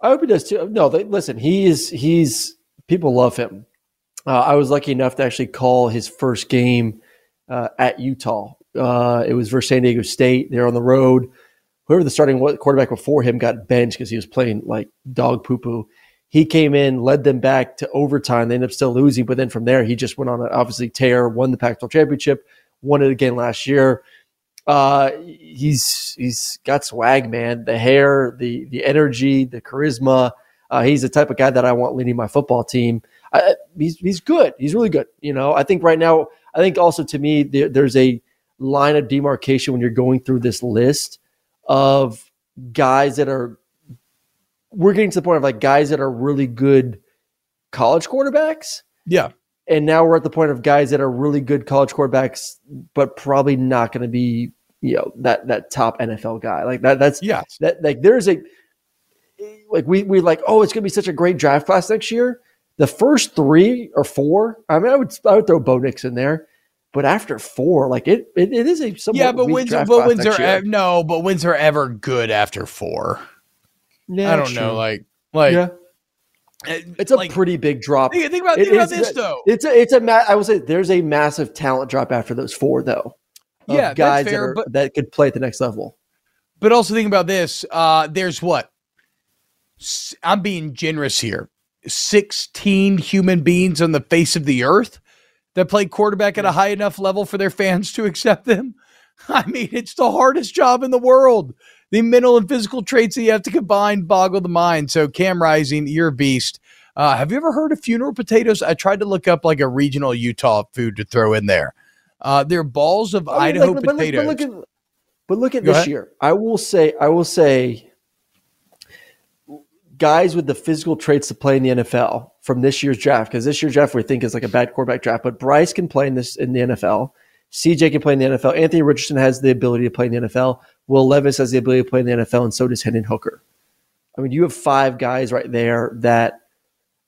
I hope he does too. No, they, listen, he is he's people love him. Uh, I was lucky enough to actually call his first game uh, at Utah. Uh, it was versus San Diego State. They're on the road. Whoever the starting quarterback before him got benched because he was playing like dog poo-poo. He came in, led them back to overtime. They ended up still losing, but then from there, he just went on an obviously tear, won the Pac twelve championship, won it again last year. uh, he's he's got swag, man. The hair, the the energy, the charisma. Uh, he's the type of guy that I want leading my football team. I, he's he's good. He's really good. You know, I think right now, I think also to me, there, there's a line of demarcation when you're going through this list of guys that are. We're getting to the point of like guys that are really good college quarterbacks. Yeah. And now we're at the point of guys that are really good college quarterbacks, but probably not going to be, you know, that, that top N F L guy. Like that, that's, yeah. That, like there's a, like we, we like, oh, it's going to be such a great draft class next year. The first three or four, I mean, I would, I would throw Bo Nix in there, but after four, like it, it, it is a, somewhat yeah, but weak wins, draft but class wins next are, year. No, but wins are ever good after four. Yeah, I don't true. know, like, like yeah. it's a like, pretty big drop. Think, think about, think it, about this, though. It's a, it's a. Ma- I will say there's a massive talent drop after those four, though. Yeah, guys that's fair, that, are, but, that could play at the next level. But also think about this. Uh, there's what I'm being generous here. sixteen human beings on the face of the earth that play quarterback at a high enough level for their fans to accept them. I mean, it's the hardest job in the world. The mental and physical traits that you have to combine boggle the mind. So Cam Rising, you're a beast. Uh, have you ever heard of funeral potatoes? I tried to look up like a regional Utah food to throw in there. Uh, they're balls of I mean, Idaho like, potatoes. But, but, look, but, look at, but look at this ahead. year. I will say, I will say, guys with the physical traits to play in the N F L from this year's draft, because this year's draft we think is like a bad quarterback draft, but Bryce can play in this in the N F L. C J can play in the N F L. Anthony Richardson has the ability to play in the N F L. Will Levis has the ability to play in the N F L, and so does Hendon Hooker. I mean, you have five guys right there that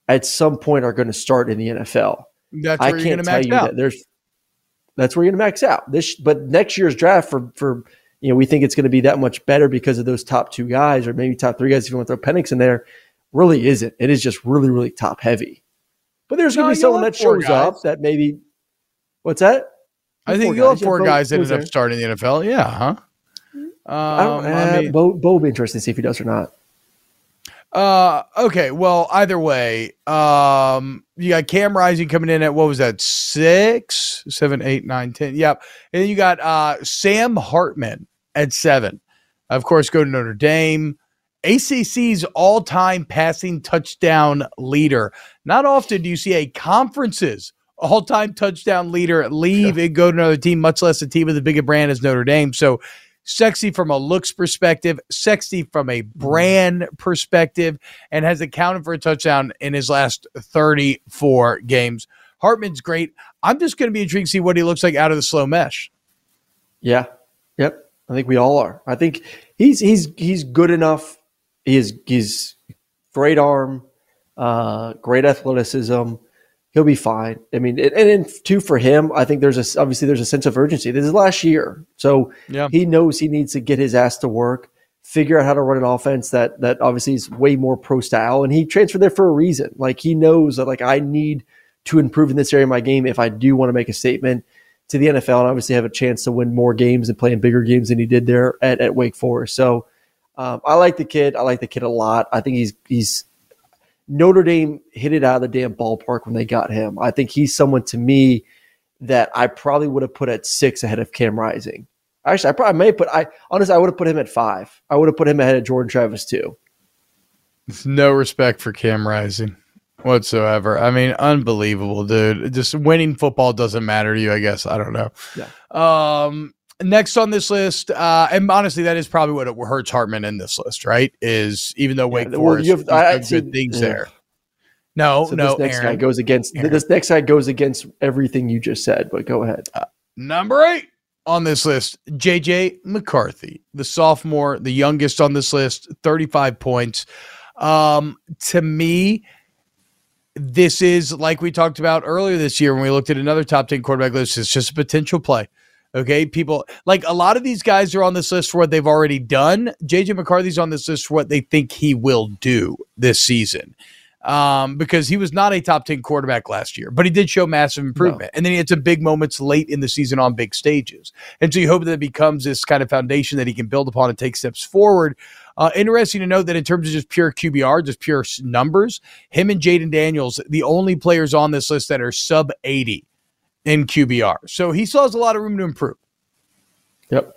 at some point are going to start in the N F L. That's where I can't tell you that there's. That's where you're going to max out. This, but next year's draft for for you know we think it's going to be that much better because of those top two guys or maybe top three guys if you want to throw Penix in there. Really isn't. It is just really really top heavy. But there's going to no, be someone that shows guys. up that maybe. What's that? I think you'll have four guys that ended up starting the N F L. Yeah, huh? Um, I don't, uh, I mean, Bo, Bo will be interested to see if he does or not. Uh, okay, well, either way, um, you got Cam Rising coming in at, what was that, six, seven, eight, nine, ten? Yep. And then you got uh, Sam Hartman at seven. Of course, go to Notre Dame. A C C's all-time passing touchdown leader. Not often do you see a conference's all-time touchdown leader leave yeah. and go to another team, much less a team with as big a brand as Notre Dame. So sexy from a looks perspective, sexy from a brand perspective, and has accounted for a touchdown in his last thirty-four games. Hartman's great. I'm just going to be intrigued to see what he looks like out of the slow mesh. Yeah. Yep. I think we all are. I think he's he's he's good enough. He is, he's great arm, uh, great athleticism. He'll be fine. I mean, and, and two for him, I think there's a, obviously there's a sense of urgency. This is last year. So yeah. he knows he needs to get his ass to work, figure out how to run an offense that, that obviously is way more pro style. And he transferred there for a reason. Like he knows that like I need to improve in this area of my game if I do want to make a statement to the N F L and obviously have a chance to win more games and play in bigger games than he did there at, at Wake Forest. So um, I like the kid. I like the kid a lot. I think he's, he's, Notre Dame hit it out of the damn ballpark when they got him. I think he's someone to me that I probably would have put at six ahead of Cam Rising. Actually, I probably may put I honestly I would have put him at five. I would have put him ahead of Jordan Travis too. There's no respect for Cam Rising whatsoever. I mean, unbelievable, dude. Just winning football doesn't matter to you, I guess. I don't know. Yeah. Um Next on this list, uh, and honestly, that is probably what it hurts Hartman in this list, right? Is even though Wake yeah, well, Forest have, I, good seen, things yeah. there. No, so no, this next Aaron, guy goes against Aaron. This next guy goes against everything you just said. But go ahead. Uh, number eight on this list, J J McCarthy, the sophomore, the youngest on this list, thirty-five points. Um, to me. This is like we talked about earlier this year when we looked at another top ten quarterback list. It's just a potential play. Okay, people, like a lot of these guys are on this list for what they've already done. J J McCarthy's on this list for what they think he will do this season um, because he was not a top ten quarterback last year, but he did show massive improvement. No. And then he had some big moments late in the season on big stages. And so you hope that it becomes this kind of foundation that he can build upon and take steps forward. Uh, interesting to note that in terms of just pure Q B R, just pure numbers, him and Jayden Daniels, the only players on this list that are sub eighty. In Q B R. So he still has a lot of room to improve. Yep.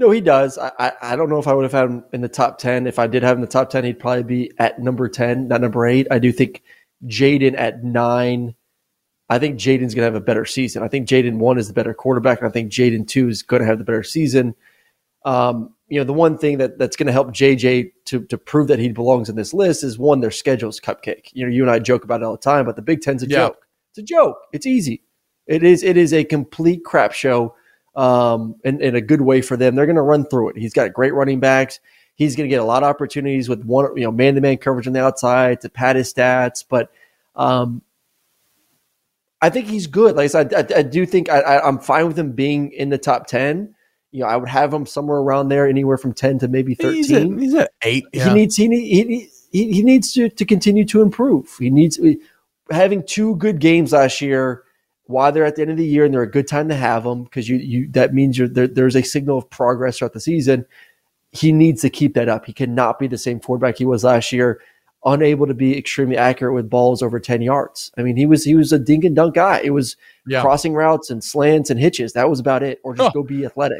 No, he does. I, I, I don't know if I would have had him in the top ten. If I did have him in the top ten, he'd probably be at number ten, not number eight. I do think Jayden at nine. I think Jayden's going to have a better season. I think Jayden one is the better quarterback, and I think Jayden two is going to have the better season. Um, you know, the one thing that, that's going to help J J to to prove that he belongs in this list is, one, their schedule's cupcake. You know, you and I joke about it all the time, but the Big Ten's a yeah. joke. It's a joke. It's easy. It is. It is a complete crap show, um, and, and a good way for them. They're going to run through it. He's got great running backs. He's going to get a lot of opportunities with one, you know, man-to-man coverage on the outside to pad his stats. But um, I think he's good. Like I said, I, I, I do think I, I, I'm fine with him being in the top ten. You know, I would have him somewhere around there, anywhere from ten to maybe thirteen. He's at, he's at eight. Yeah. He needs. He he he, he needs to, to continue to improve. He needs having two good games last year. While they're at the end of the year and they're a good time to have them, because you you that means you're there, there's a signal of progress throughout the season. He needs to keep that up. He cannot be the same quarterback he was last year, unable to be extremely accurate with balls over ten yards. I mean, he was he was a dink and dunk guy. It was yeah. crossing routes and slants and hitches. That was about it. Or just huh. go be athletic.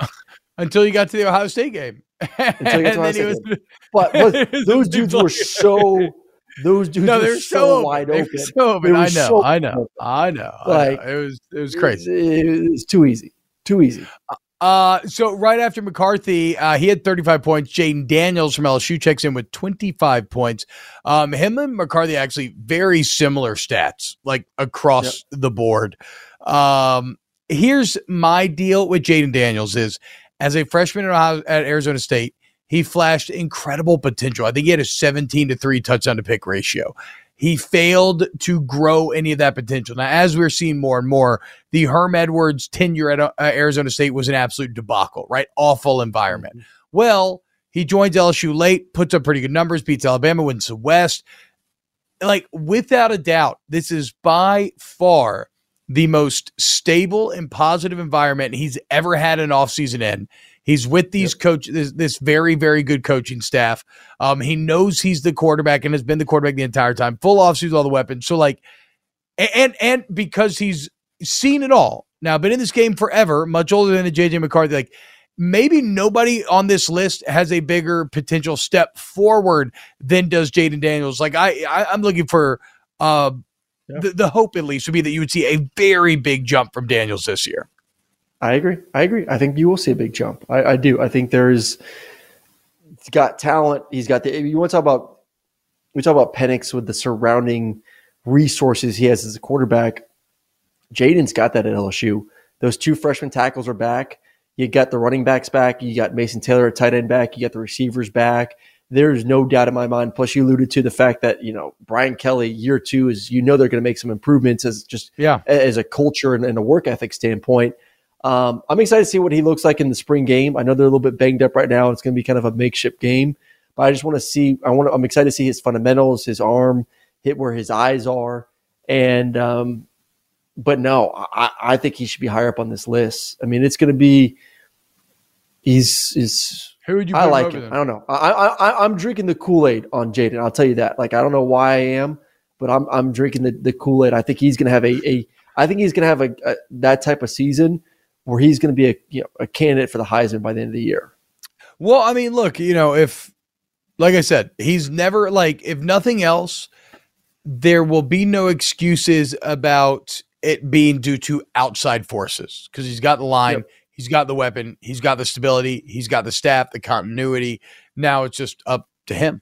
Until you got to the Ohio State game. Until you got to Ohio State was, game. But was, those dudes were so those dudes no, were so, so wide open. They were so open. They were I, know, so I know. I know. I know. Like, it was it was crazy. It was, it was too easy. Too easy. Uh, Uh, so right after McCarthy, uh, he had thirty-five points. Jayden Daniels from L S U checks in with twenty-five points. Um, him and McCarthy actually very similar stats, like across yep. the board. Um, here's my deal with Jayden Daniels is, as a freshman at, Ohio, at Arizona State, he flashed incredible potential. I think he had a seventeen to three touchdown to pick ratio. He failed to grow any of that potential. Now, as we're seeing more and more, the Herm Edwards tenure at uh, Arizona State was an absolute debacle, right? Awful environment. Well, he joins L S U late, puts up pretty good numbers, beats Alabama, wins the West. Like, without a doubt, this is by far the most stable and positive environment he's ever had an offseason in. He's with these yep. coach, this, this very, very good coaching staff. Um, he knows he's the quarterback and has been the quarterback the entire time. Full offseason, all the weapons. So, like, and and because he's seen it all now, been in this game forever, much older than the J J McCarthy. Like, maybe nobody on this list has a bigger potential step forward than does Jayden Daniels. Like, I, I I'm looking for uh, yep. the the hope at least would be that you would see a very big jump from Daniels this year. I agree. I agree. I think you will see a big jump. I, I do. I think there is. He's got talent. He's got the. You want to talk about? We talk about Penix with the surrounding resources he has as a quarterback. Jayden's got that at L S U. Those two freshman tackles are back. You got the running backs back. You got Mason Taylor at tight end back. You got the receivers back. There is no doubt in my mind. Plus, you alluded to the fact that, you know, Brian Kelly year two is, you know, they're going to make some improvements as just yeah. as a culture and, and a work ethic standpoint. Um, I'm excited to see what he looks like in the spring game. I know they're a little bit banged up right now. It's going to be kind of a makeshift game, but I just want to see. I want. To, I'm excited to see his fundamentals, his arm, hit where his eyes are, and um, but no, I, I think he should be higher up on this list. I mean, it's going to be. He's is. Who would you? I like him. Then? I don't know. I, I I'm drinking the Kool-Aid on Jayden. I'll tell you that. Like, I don't know why I am, but I'm I'm drinking the, the Kool-Aid. I think he's going to have a a. I think he's going to have a, a that type of season where he's going to be a you know, a candidate for the Heisman by the end of the year. Well, I mean, look, you know, if, like I said, he's never, like, if nothing else, there will be no excuses about it being due to outside forces, because he's got the line, yep. he's got the weapon, he's got the stability, he's got the staff, the continuity. Now it's just up to him.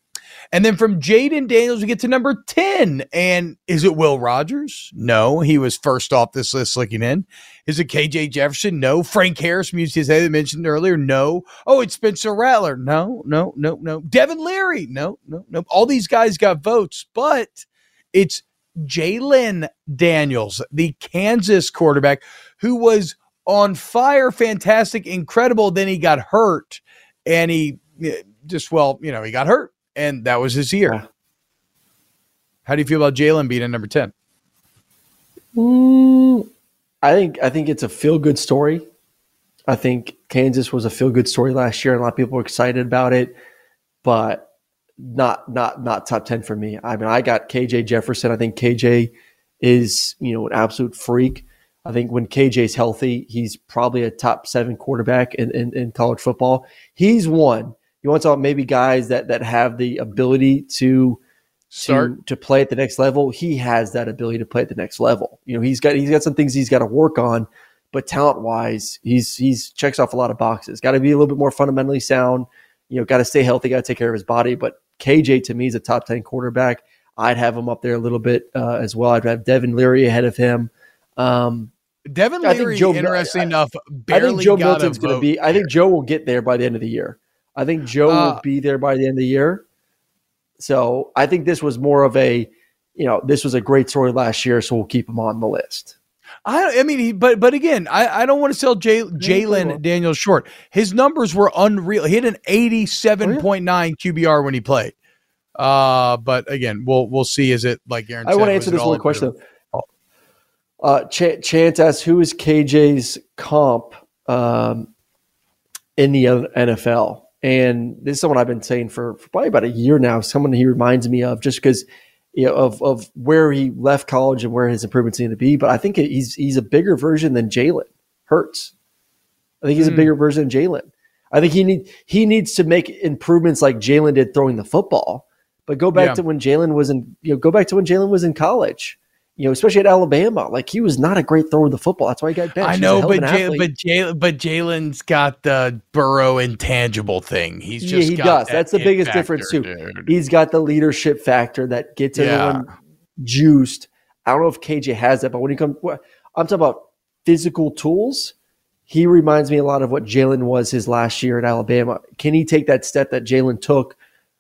And then from Jayden Daniels, we get to number ten. And is it Will Rogers? No, he was first off this list looking in. Is it K J Jefferson? No. Frank Harris from U T S A that I mentioned earlier? No. Oh, it's Spencer Rattler. No, no, no, no. Devin Leary? No, no, no. All these guys got votes, but it's Jalen Daniels, the Kansas quarterback, who was on fire, fantastic, incredible. Then he got hurt, and he just, well, you know, he got hurt. And that was his year. Yeah. How do you feel about Jalen being at number ten? Mm, I think I think it's a feel-good story. I think Kansas was a feel-good story last year, and a lot of people were excited about it, but not not not top ten for me. I mean, I got K J Jefferson. I think K J is, you know, an absolute freak. I think when K J's healthy, he's probably a top seven quarterback in, in, in college football. He's one. You want to talk maybe guys that that have the ability to start to, to play at the next level. He has that ability to play at the next level. You know, he's got he's got some things he's got to work on, but talent wise, he's he's checks off a lot of boxes. Got to be a little bit more fundamentally sound. You know, got to stay healthy. Got to take care of his body. But K J to me is a top ten quarterback. I'd have him up there a little bit uh, as well. I'd have Devin Leary ahead of him. Um, Devin Leary, Joe, interesting I, enough, barely I think Joe Milton's going to be. I think Joe will get there by the end of the year. I think Joe uh, will be there by the end of the year. So I think this was more of a, you know, this was a great story last year, so we'll keep him on the list. I, I mean, he, but but again, I, I don't want to sell Jay, Jalen Daniels short. His numbers were unreal. He had an eighty-seven point nine Q B R when he played. Uh, but again, we'll we'll see. Is it like Aaron? I said, want to answer this one question. Though. Uh, Ch- Chance asks, who is K J's comp um, in the N F L? And this is someone I've been saying for, for probably about a year now. Someone he reminds me of, just because you know, of of where he left college and where his improvements need to be. But I think he's he's a bigger version than Jalen Hurts. I think he's mm. a bigger version than Jalen. I think he need he needs to make improvements like Jalen did throwing the football. But go back yeah. to when Jalen was in, you know, go back to when Jalen was in college. You know, especially at Alabama, like he was not a great thrower of the football. That's why he got benched. I know, but Jalen, but Jalen, but Jalen's got the Burrow intangible thing. He's just yeah, he got does. That That's the biggest factor, difference too. Dude. He's got the leadership factor that gets yeah. everyone juiced. I don't know if K J has that, but when he comes, I'm talking about physical tools. He reminds me a lot of what Jalen was his last year at Alabama. Can he take that step that Jalen took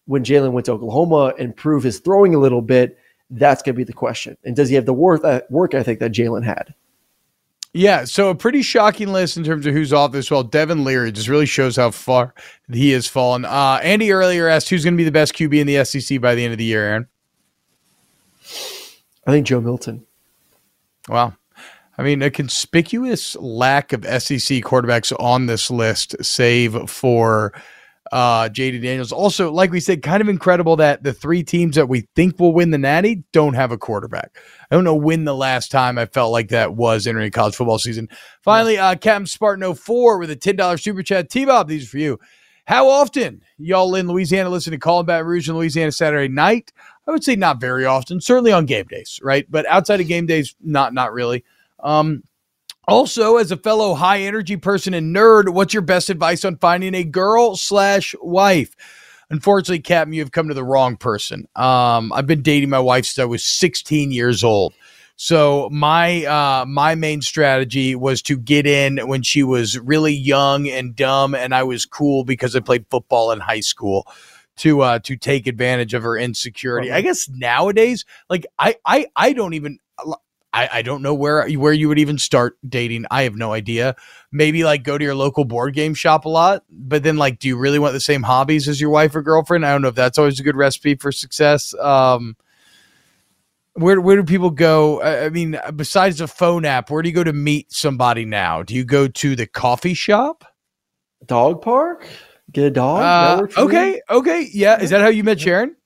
when Jalen went to Oklahoma and prove his throwing a little bit? That's going to be the question. And does he have the worth, uh, work ethic that Jalen had? Yeah, so a pretty shocking list in terms of who's off this. Well, Devin Leary just really shows how far he has fallen. Uh, Andy earlier asked, who's going to be the best Q B in the S E C by the end of the year, Aaron? I think Joe Milton. Wow. I mean, a conspicuous lack of S E C quarterbacks on this list, save for – Uh, Jayden Daniels. Also, like we said, kind of incredible that the three teams that we think will win the Natty don't have a quarterback. I don't know when the last time I felt like that was entering college football season. Finally, uh, Captain Spartan oh four with a ten dollars super chat. T-Bob, these are for you. How often y'all in Louisiana listen to Colin Baton Rouge in Louisiana Saturday night? I would say not very often, certainly on game days, right? But outside of game days, not, not really. Um, Also, as a fellow high-energy person and nerd, what's your best advice on finding a girl slash wife? Unfortunately, Captain, you have come to the wrong person. Um, I've been dating my wife since I was sixteen years old. So my uh, my main strategy was to get in when she was really young and dumb, and I was cool because I played football in high school. To uh, to take advantage of her insecurity. I guess nowadays, like I I I don't even. I, I don't know where where you would even start dating. I have no idea. Maybe like go to your local board game shop a lot, but then like, do you really want the same hobbies as your wife or girlfriend? I don't know if that's always a good recipe for success. Um, where where do people go? I mean, besides the phone app, where do you go to meet somebody now? Do you go to the coffee shop? Dog park? Get a dog? Uh, that okay. Me? Okay. Yeah. Is that how you met Sharon?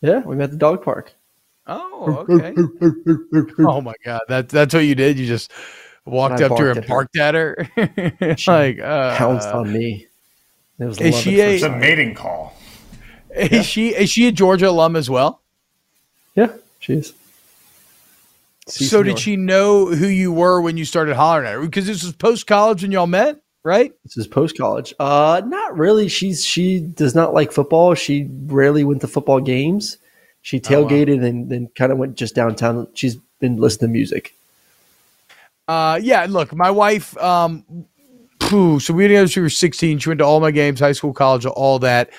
Yeah. We met at the dog park. Oh, okay. Oh my God, that's that's what you did. You just walked up to her and barked at her. Like uh, pounced on me. It was is she a, a mating call? Is yeah. she is she a Georgia alum as well? Yeah, she is. C- so senior. Did she know who you were when you started hollering at her? Because this was post college when y'all met, right? This is post college. Uh, not really. She's she does not like football. She rarely went to football games. She tailgated oh, wow. and then kind of went just downtown. She's been listening to music. Uh, yeah, look, my wife, um, phew, so we were, she was sixteen. She went to all my games, high school, college, all that.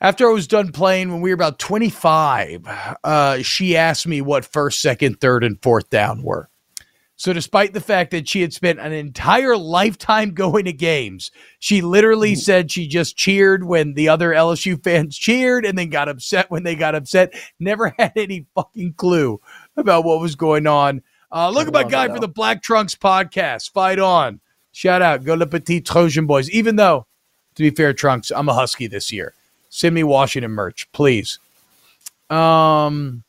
After I was done playing, when we were about twenty-five, uh, she asked me what first, second, third, and fourth down were. So despite the fact that she had spent an entire lifetime going to games, she literally said she just cheered when the other L S U fans cheered and then got upset when they got upset. Never had any fucking clue about what was going on. Uh, look at my guy for the Black Trunks podcast. Fight on. Shout out. Go Le Petit Trojan Boys. Even though, to be fair, Trunks, I'm a Husky this year. Send me Washington merch, please. Um...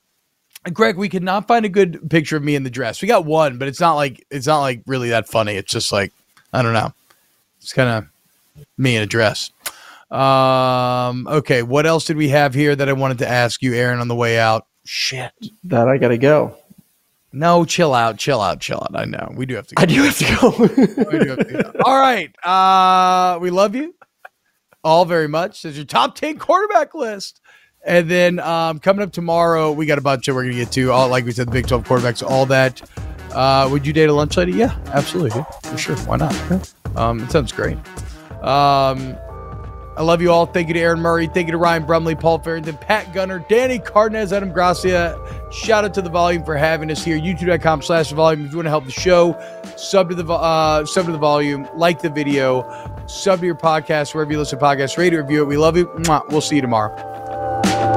Greg, we could not find a good picture of me in the dress. We got one, but it's not like it's not like really that funny. It's just like, I don't know. It's kind of me in a dress. Um, okay, what else did we have here that I wanted to ask you, Aaron, on the way out? Shit. That I gotta go. No, chill out, chill out, chill out. I know. We do have to go. I do have to go. we do have to go. All right. Uh, we love you all very much. There's your top ten quarterback list. And then um, coming up tomorrow, we got a bunch that we're going to get to. All, like we said, the Big twelve quarterbacks, all that. Uh, would you date a lunch lady? Yeah, absolutely. For sure. Why not? Yeah. Um, it sounds great. Um, I love you all. Thank you to Aaron Murray. Thank you to Ryan Brumley, Paul Farrington, Pat Gunner, Danny Cardenas, Adam Gracia. Shout out to The Volume for having us here. YouTube.com slash The Volume. If you want to help the show, sub to the, uh, sub to the Volume, like the video, sub to your podcast, wherever you listen to podcasts, rate or review it. We love you. Mwah. We'll see you tomorrow.